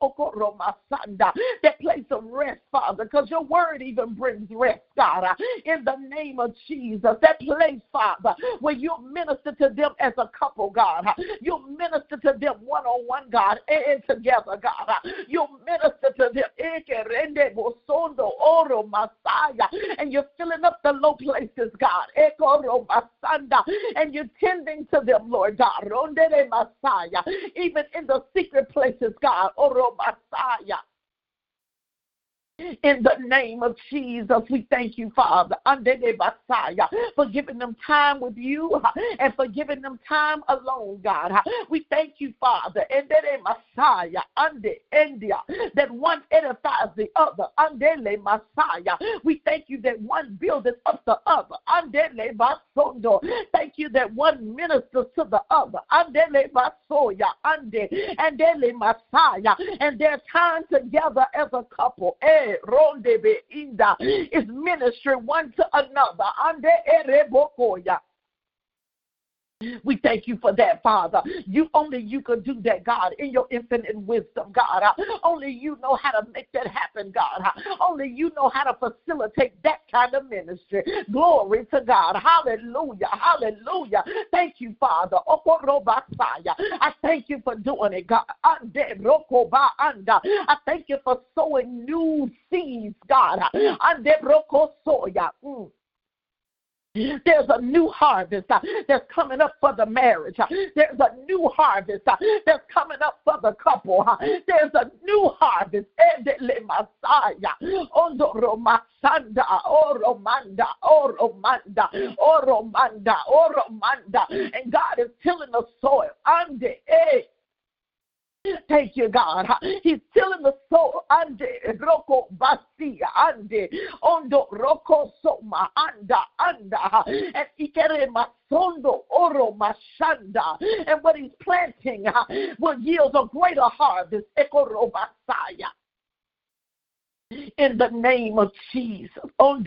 that place of rest, Father, because your word even brings rest, God, in the name of Jesus. That place, Father, where you minister to them as a couple, God. You minister to them one-on-one, God, and together, God. You minister to them, and you're filling up the low places, God, and you're tending to them, Lord God, even in the secret places, God, in the name of Jesus, we thank you, Father, for giving them time with you and for giving them time alone, God. We thank you, Father, that one edifies the other. We thank you that one buildeth up the other. Thank you that one ministers to the other. And their time together as a couple is ministry one to another. We thank you for that, Father. Only you could do that, God, in your infinite wisdom, God. Only you know how to make that happen, God. Only you know how to facilitate that kind of ministry. Glory to God. Hallelujah. Hallelujah. Thank you, Father. I thank you for doing it, God. I thank you for sowing new seeds, God. There's a new harvest that's coming up for the marriage. There's a new harvest that's coming up for the couple. There's a new harvest. And God is tilling the soil. Thank you, God. He's tilling the soil. And what he's planting will yield a greater harvest. In the name of Jesus. So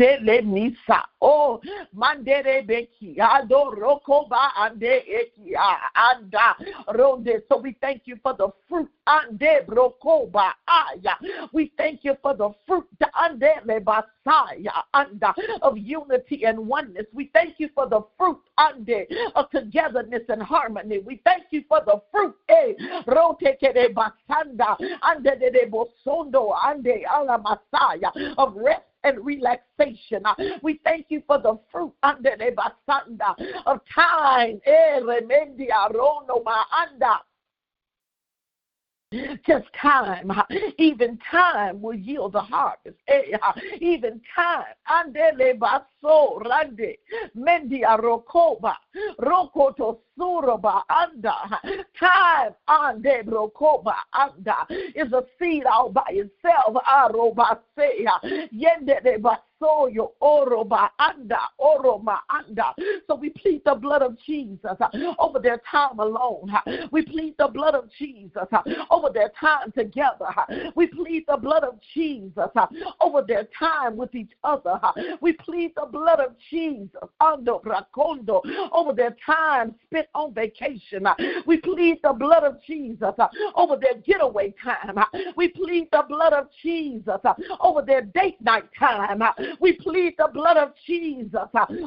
we thank you for the fruit. We thank you for the fruit of unity and oneness. We thank you for the fruit of togetherness and harmony. We thank you for the fruit of rest and relaxation. We thank you for the fruit of time. Just time, even time will yield the harvest. Even time, time is a seed all by itself. So we plead the blood of Jesus over their time alone. We plead the blood of Jesus over their time together. We plead the blood of Jesus over their time with each other. We plead the blood of Jesus over their time spent on vacation. We plead the blood of Jesus over their getaway time. We plead the blood of Jesus over their date night time. We plead the blood of Jesus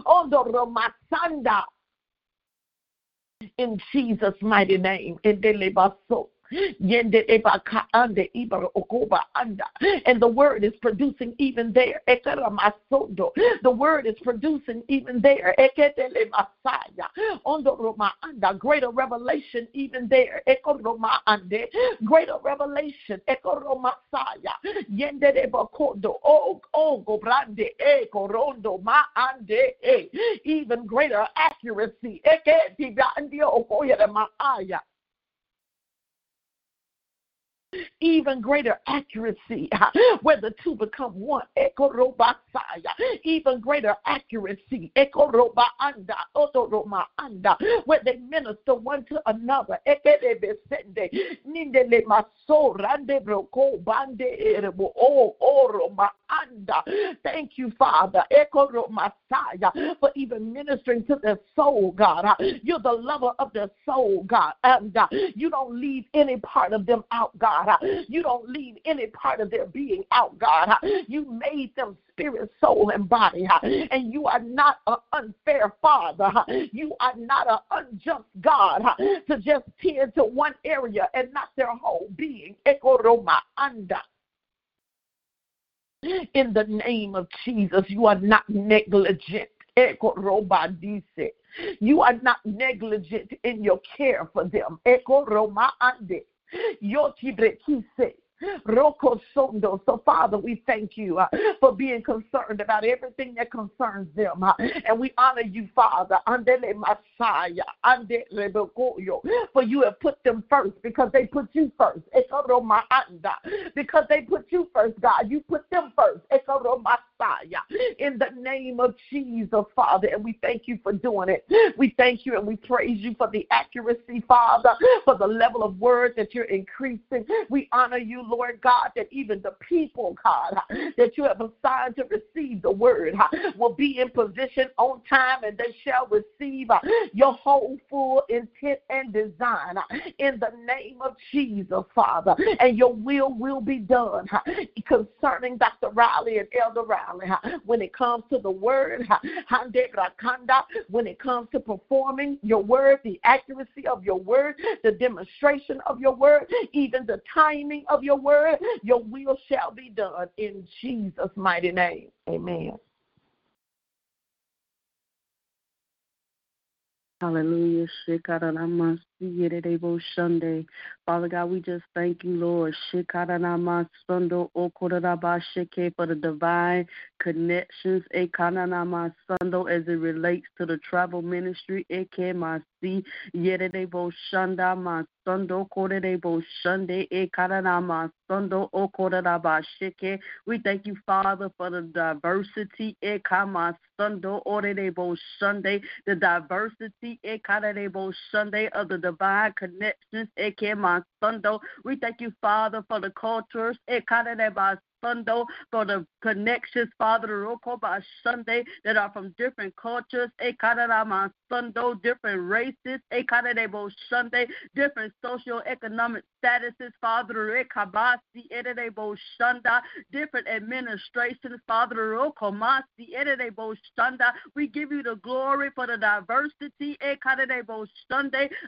on the Romasanda in Jesus' mighty name. And the word is producing even there. The word is producing even there. Greater revelation even there. Greater revelation. Even greater accuracy. Even greater accuracy, where the two become one. Even greater accuracy, where they minister one to another. Thank you, Father, for even ministering to their soul, God. You're the lover of their soul, God. You don't leave any part of them out, God. You don't leave any part of their being out, God. You made them spirit, soul, and body, and you are not an unfair Father. You are not an unjust God to just tear to one area and not their whole being. In the name of Jesus, you are not negligent. You are not negligent in your care for them. So, Father, we thank you for being concerned about everything that concerns them. And we honor you, Father, for you have put them first because they put you first. Because they put you first, God, you put them first. In the name of Jesus, Father, and we thank you for doing it. We thank you and we praise you for the accuracy, Father, for the level of word that you're increasing. We honor you, Lord God, that even the people, God, that you have assigned to receive the word will be in position on time, and they shall receive your whole full intent and design in the name of Jesus, Father, and your will be done concerning Dr. Riley and Elder Riley when it comes to the word, when it comes to performing your word, the accuracy of your word, the demonstration of your word, even the timing of your word. Your will shall be done in Jesus' mighty name. Amen. Hallelujah. Father God, we just thank you, Lord, for the divine connections as it relates to the travel ministry. We thank you, Father, for the diversity, the diversity of the divine connections. We thank you, Father, for the cultures, for the connections, Father, that are from different cultures, different races, different socioeconomic statuses, Father, different administrations, Father. We give you the glory for the diversity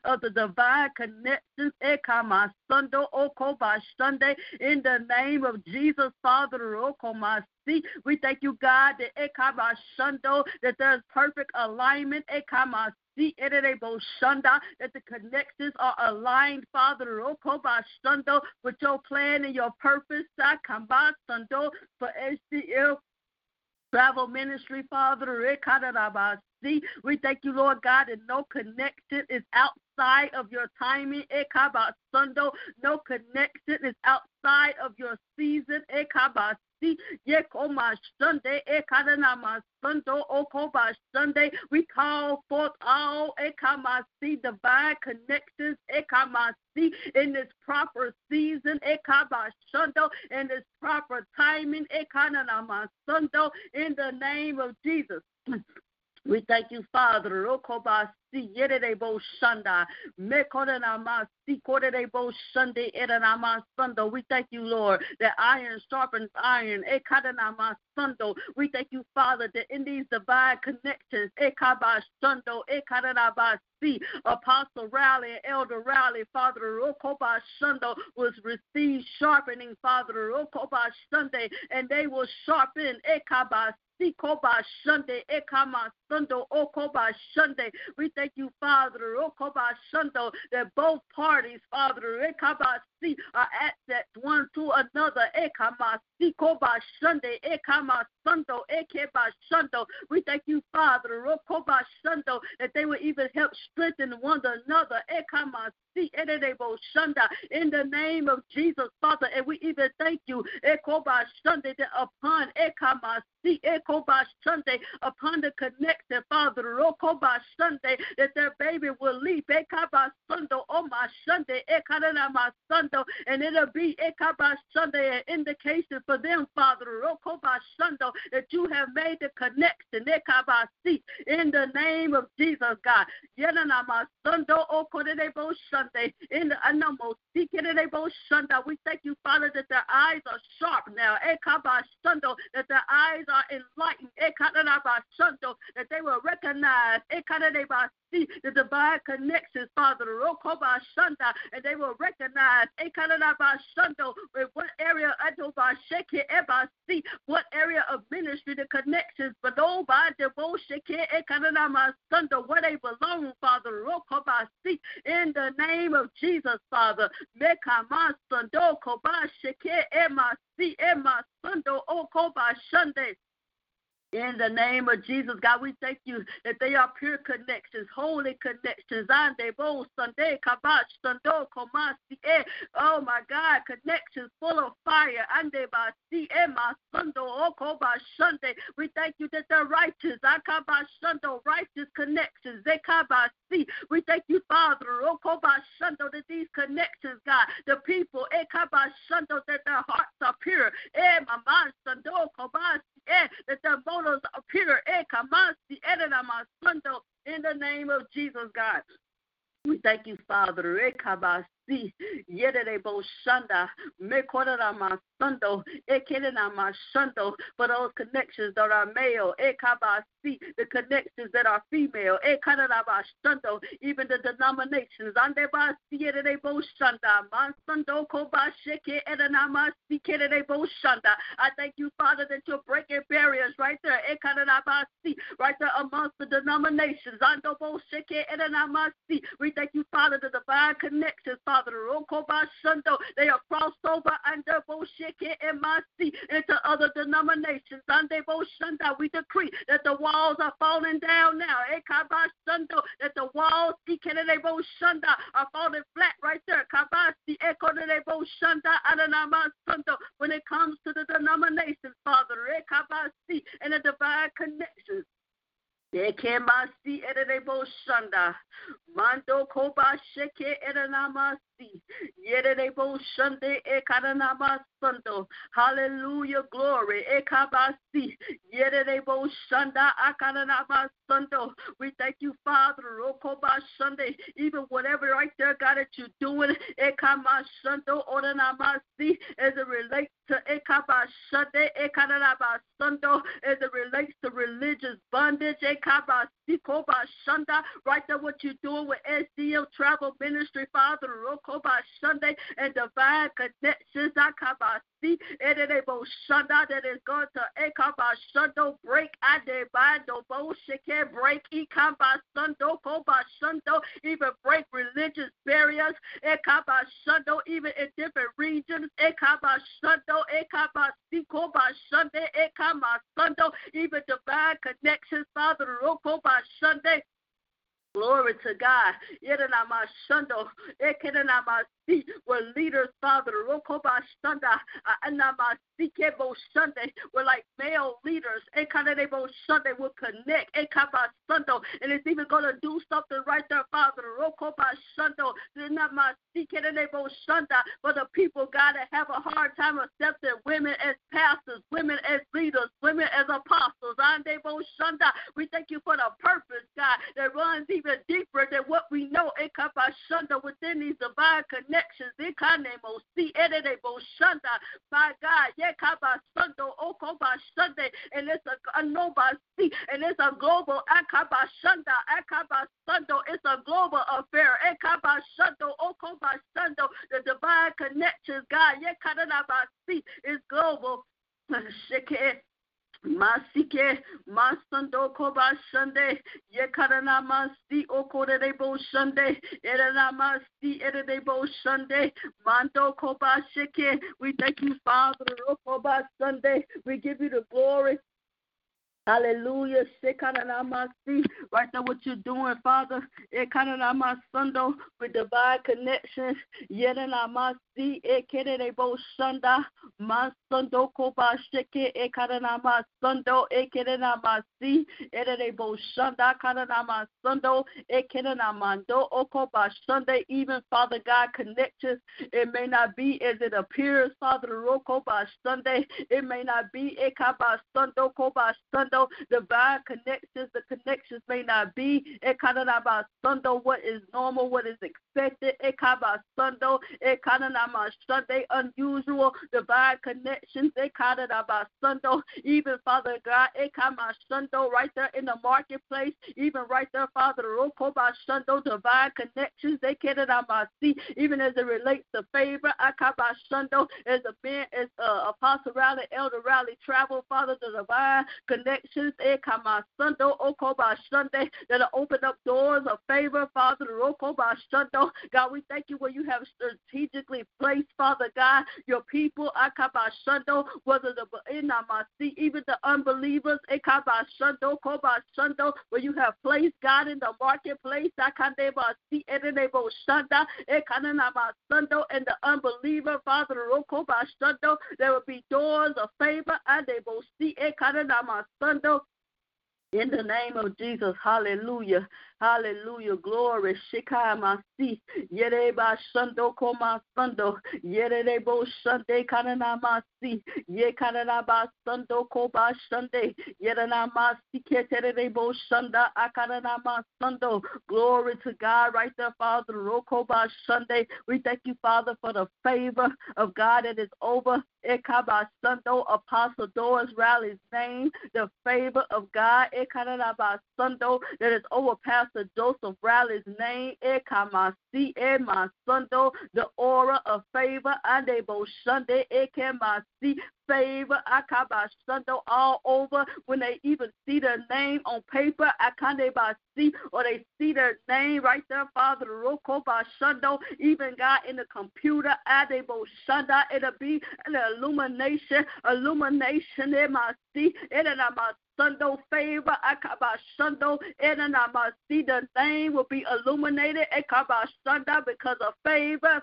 of the divine connections in the name of Jesus. Father, we thank you, God, that there's perfect alignment, that the connections are aligned, Father, with your plan and your purpose for HCL Travel Ministry, Father. We thank you, Lord God, that no connection is outside of your timing. No connection is outside of your season. We call forth all divine connections in this proper season, in this proper timing, in the name of Jesus. We thank you, Father. We thank you, Lord, that iron sharpens iron. We thank you, Father, that in these divine connections, Apostle Raleigh and Elder Raleigh, Father, was received sharpening, Father, and they will sharpen, we thank you, Father, that both parties, Father, are access one to another. We thank you, Father, that they will even help strengthen one another. In the name of Jesus, Father, and we even thank you that upon upon the connection, Father, that their baby will leap and it'll be an indication for them, Father, that you have made the connection in the name of Jesus, God. We thank you, Father, that their eyes are sharp now, that their eyes are enlightened, that they will recognize the divine connections, Father, and they will recognize in what area of ministry the connections, but where they belong, Father, in the name of Jesus, Father. In the name of Jesus, God, we thank you that they are pure connections, holy connections. Oh, my God, connections full of fire. We thank you that they're righteous. Righteous connections. We thank you, Father, that these connections, God, the people, that their hearts are pure. That their motives are pure. In the name of Jesus, God. We thank you, Father. For those connections that are male, the connections that are female, even the denominations, I thank you, Father, that you're breaking barriers right there, amongst the denominations. We thank you, Father, that the divine connections, Father, they are crossed over under Bosheke and Masi into other denominations. We decree that the walls are falling down now. That the walls are falling flat right there. When it comes to the denominations, Father, and the divine connections. Hallelujah, glory. We thank you, Father, even whatever right there, God, that you're doing, as it relates to as it relates to religious bondage, right there, what you're doing with SDM Travel Ministry, Father, and divine connections, that is going to break, even break religious barriers, even in different regions, even divine connections, Father, glory to God. see where leaders, Father, were like male leaders, Sunday will connect, and it's even going to do something right there, Father, for the people, God, that have a hard time accepting women as pastors, women as leaders, women as apostles. We thank you for the purpose, God, that runs even deeper than what we know within these divine connections. By God, and it's a nobody, and it's a global, it's a global affair. The divine connections, God, is global. Masike, Masando Koba Sunday, Yekarana Masti Okodebo Sunday, Erana Masti Edebo Sunday, Mando Koba Sheke. We thank you, Father, Okoba Sunday. We give you the glory. Hallelujah. Right now, what you're doing, Father, with divine connections. Even, Father God, connections. It may not be as it appears, Father, it may not be divine connections. The connections may not be what is normal, what is expected, unusual, divine connections, even, Father God, right there in the marketplace, even right there, Father, divine connections, even as it relates to favor, as a man, as Apostle Riley, Elder Riley travel, Father, the divine connections, that'll open up doors of favor, Father, God, we thank you where you have strategically placed, Father God, your people, whether even the unbelievers, where you have placed, God, in the marketplace, and the unbeliever, Father, there will be doors of favor, in the name of Jesus, hallelujah. Hallelujah, glory, Shekinah Masi, Yereba Shando Koma Sando, Yerebo Shande Kanana Masi, Yekanaba Sando Koba Shande, Yerana Masi Keterebo Shanda Akanana Masando. Glory to God, right there, Father, Rokoba Shande. We thank you, Father, for the favor of God that is over Ekaba Sando, Apostle Doris Riley's name, the favor of God, Ekanaba Sando, that is over Pastor Joseph Riley's name, Ekamasi, Emasondo, the aura of favor, Andebo Sunday, Ekamasi, favor, Akabasundo, all over when they even see their name on paper, Akandebasi, or they see their name right there, Father, Rokobasundo, even God in the computer, Adebo Sunda, it'll be an illumination, Emasi, Edanamasi. Sundo favor, Akabasundo, and I see the name will be illuminated, Akabasunda, because of favor,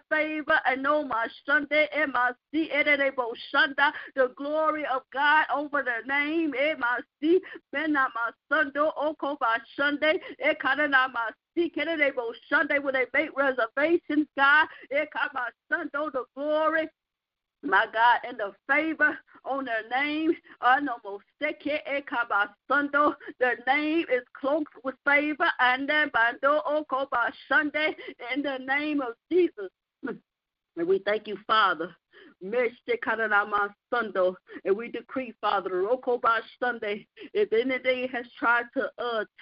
and no my Sunday, and my see it and able Sunda, the glory of God over the name, and my see, Benama Sundo, Okobashunday, Ekanama. Ebo Sunday when they make reservations, God, Ekabasundo, the glory. My God, and the favor on their name, their name is cloaked with favor, and then Bando Okoba Sunday in the name of Jesus. And we thank you, Father. And we decree, Father, Rokoba Sunday, if anything has tried to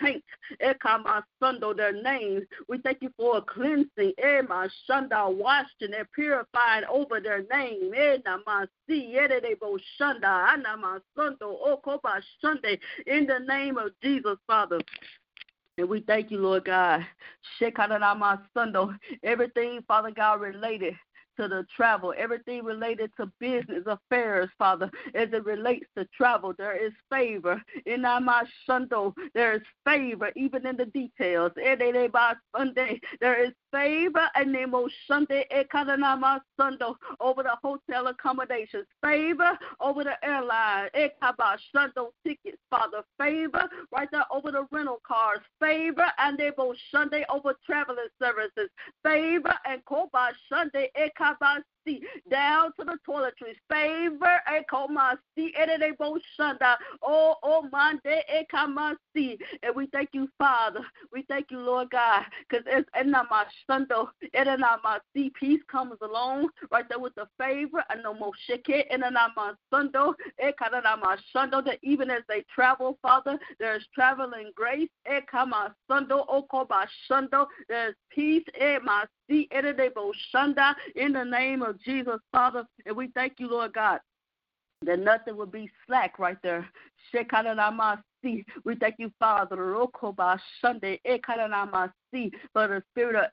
taint their names, we thank you for a cleansing, washing and purifying over their name. In the name of Jesus, Father. And we thank you, Lord God. Everything, Father God, related to the travel, everything related to business affairs, Father, as it relates to travel. There is favor. In Amashando, there is favor, even in the details. Sunday, there is favor and Sunday over the hotel accommodations, favor over the airline, tickets, Father, favor right there over the rental cars, favor and Sunday over traveling services, favor and Koba Sunday down to the toiletries, favor and Komasi Shanda. Oh Monday Ekamasi. And we thank you, Father. We thank you, Lord God, because it's Enamashando, Enamasi. Peace comes along right there with the favor and the Mosheke Enamashando, Ekanamashando, that even as they travel, Father, there's traveling grace, Ekamasando, Okobashando, there's peace, Emas. In the name of Jesus, Father, and we thank you, Lord God, that nothing will be slack right there. We thank you, Father, for the spirit of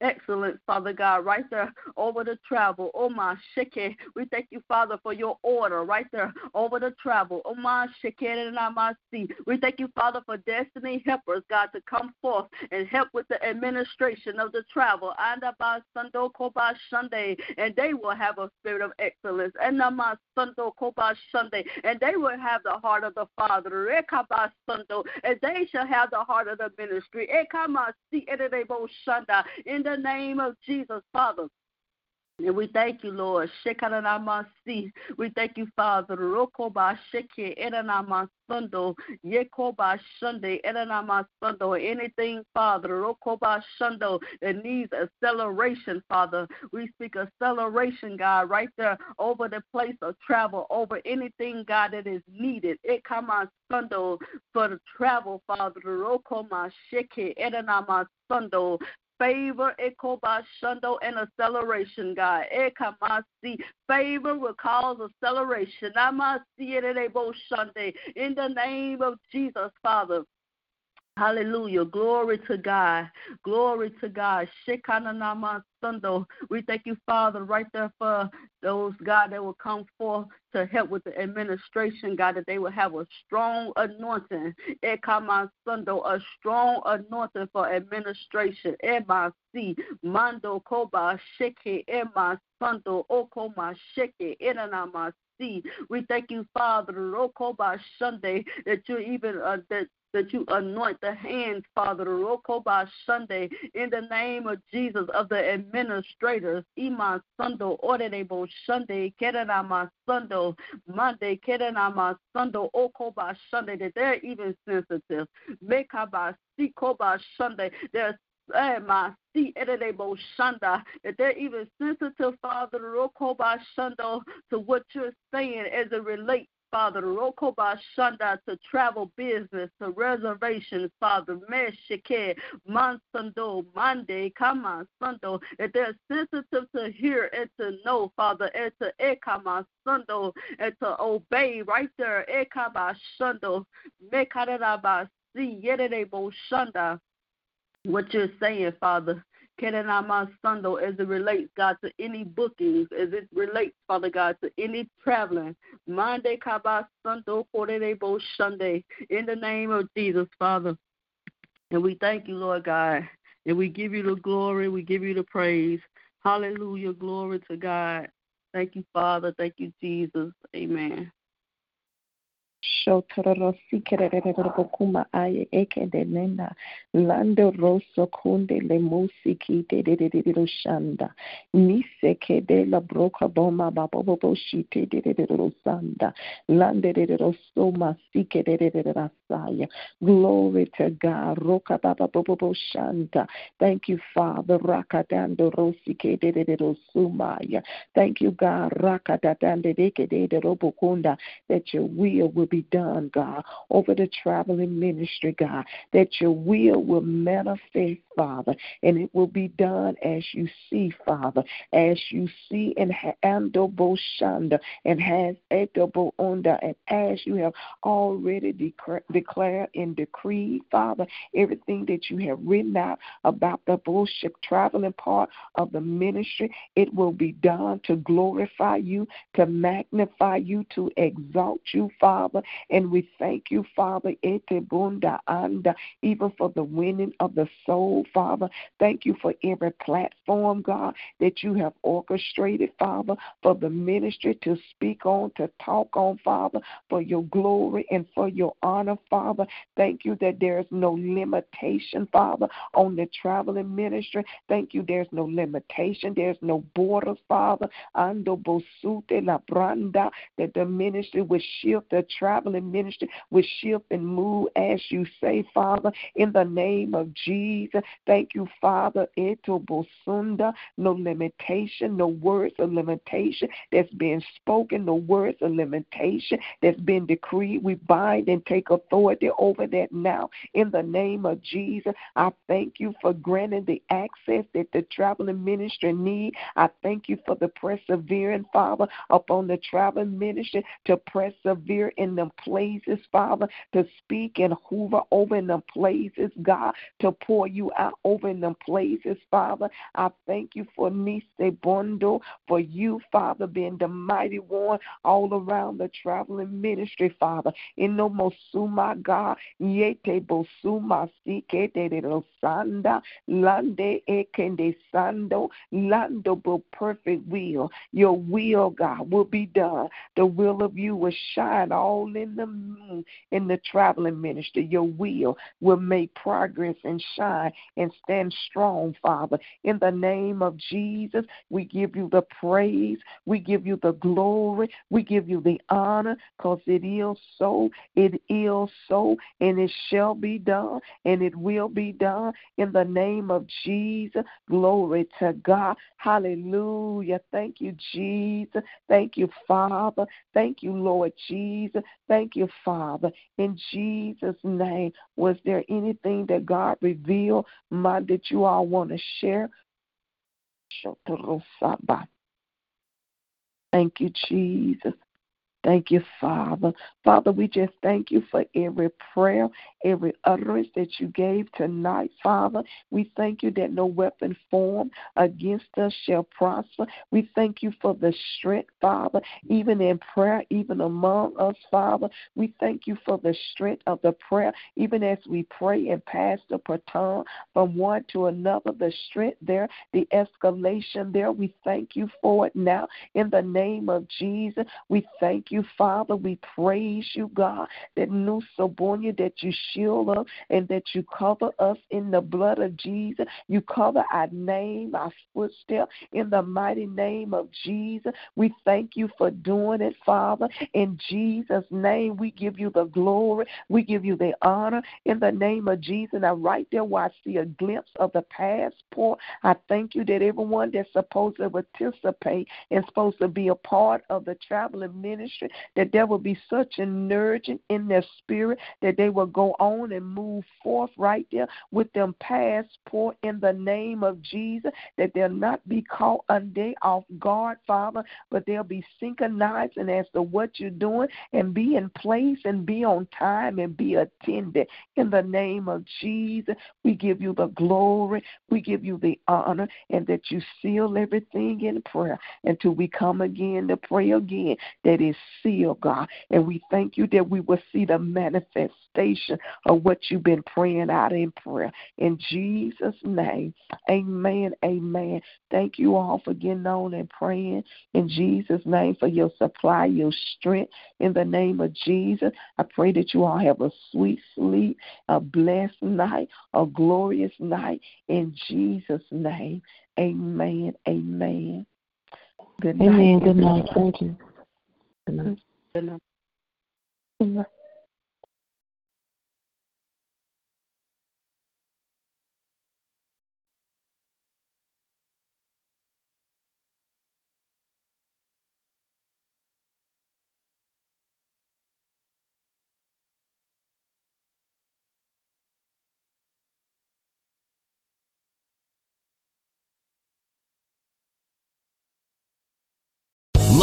excellence, Father God, right there over the travel. Oh, my Shekinah. We thank you, Father, for your order right there over the travel. Oh, my Shekinah. We thank you, Father, for destiny helpers, God, to come forth and help with the administration of the travel. And they will have a spirit of excellence. And they will have the heart of the Father, and they shall have the heart of the ministry. In the name of Jesus, Father. And we thank you, Lord. We thank you, Father. Anything, Father, that needs acceleration, Father. We speak acceleration, God, right there over the place of travel, over anything, God, that is needed. For the travel, Father. Favor, Ekobashando, and acceleration, God. Ekamasi. Favor will cause acceleration. Amasi, Ereboshande. In the name of Jesus, Father. Hallelujah. Glory to God. Glory to God. Shekinah Namah Sundo. We thank you, Father, right there for those, God, that will come forth to help with the administration, God, that they will have a strong anointing. Ekamah Sundo, a strong anointing for administration. Emasi, Mando Koba Sheke, Emas Sundo, Okoma Sheke, Enanama. We thank you, Father, Rokoba Sunday, that you even that you anoint the hands, Father, Rokoba Sunday, in the name of Jesus, of the administrators, Iman Sundo, Orderable Sunday, Kedanama Sundo, Monday, Kedanama Sundo, Okoba Sunday, that they're even sensitive. Mekaba Sikoba Sunday, they're my seat at the Shanda, that they're even sensitive, Father, Rokoba Shando, to what you're saying as it relates, Father, Rokoba Shanda, to travel business, to reservations, Father, Meshike, Monsundo, Monday, Kama Sundo, that they're sensitive to hear and to know, Father, and to Ekama Sundo, and to obey right there, Ekaba Sundo, Mekarabasi, Yedebo Shanda. What you're saying, Father, Kedanamasundo, as it relates, God, to any bookings, as it relates, Father God, to any traveling. Monday, Kabasundo, Korebo Sunday, in the name of Jesus, Father. And we thank you, Lord God, and we give you the glory, we give you the praise. Hallelujah, glory to God. Thank you, Father. Thank you, Jesus. Amen. Shotororo sikererererokuma aye ekedenena lando rosso kunde le musiki dererererosanda nisekede la broka boma baboboboshite dererererosanda landerererosso masikererererasaya. Glory to God. Roka baboboboshanda. Thank you, Father. Rakadando rosike derererosumaya. Thank you, God. Rakadadande dekedederobokunda, that your will be done, God, over the traveling ministry, God, that your will manifest, Father, and it will be done as you see, Father, as you see and handle Boshanda and has Etobo Onda, and as you have already declared and decreed, Father, everything that you have written out about the Boship traveling part of the ministry, it will be done to glorify you, to magnify you, to exalt you, Father, and we thank you, Father, Etebunda Anda, even for the winning of the soul, Father. Thank you for every platform, God, that you have orchestrated, Father, for the ministry to speak on, to talk on, Father, for your glory and for your honor, Father. Thank you that there is no limitation, Father, on the traveling ministry. Thank you there's no limitation, there's no borders, Father. Ando Bosute La Branda, that the ministry will shift, the traveling ministry will shift and move as you say, Father, in the name of Jesus. Thank you, Father, Eto Bosunda, no limitation, no words of limitation that's been spoken, no words of limitation that's been decreed. We bind and take authority over that now in the name of Jesus. I thank you for granting the access that the traveling ministry need. I thank you for the persevering, Father, upon the traveling ministry to persevere in them places, Father, to speak and hoover over in them places, God, to pour you out over in them places, Father. I thank you for Nise Bondo, for you, Father, being the mighty one all around the traveling ministry, Father. In no mosuma, God, yete bosuma sikete de rosanda, lande ekende sando, lando bo perfect will. Your will, God, will be done. The will of you will shine all in the moon in the traveling ministry. Your will make progress and shine and stand strong, Father. In the name of Jesus, we give you the praise. We give you the glory. We give you the honor, because it is so. It is so, and it shall be done, and it will be done in the name of Jesus. Glory to God. Hallelujah. Thank you, Jesus. Thank you, Father. Thank you, Lord Jesus. Thank you, Father. In Jesus' name, was there anything that God revealed, my, that you all want to share? Thank you, Jesus. Thank you, Father. Father, we just thank you for every prayer, every utterance that you gave tonight, Father. We thank you that no weapon formed against us shall prosper. We thank you for the strength, Father, even in prayer, even among us, Father. We thank you for the strength of the prayer, even as we pray and pass the baton from one to another, the strength there, the escalation there. We thank you for it now in the name of Jesus. We thank you, Father. We praise you, God, that new Sobonia, that you shield us and that you cover us in the blood of Jesus. You cover our name, our footsteps in the mighty name of Jesus. We thank you for doing it, Father. In Jesus' name, we give you the glory. We give you the honor in the name of Jesus. Now, right there where I see a glimpse of the passport, I thank you that everyone that's supposed to participate and supposed to be a part of the traveling ministry, that there will be such an urging in their spirit that they will go on and move forth right there with them passport in the name of Jesus, that they'll not be caught on day off guard, Father, but they'll be synchronized and as to what you're doing and be in place and be on time and be attended. In the name of Jesus, we give you the glory, we give you the honor, and that you seal everything in prayer until we come again to pray again, that is sealed, God, and we thank you that we will see the manifestation of what you've been praying out in prayer. In Jesus' name, amen, amen. Thank you all for getting on and praying in Jesus' name for your supply, your strength. In the name of Jesus, I pray that you all have a sweet sleep, a blessed night, a glorious night. In Jesus' name, amen, amen. Good night. Amen, good night. Thank you. Good night.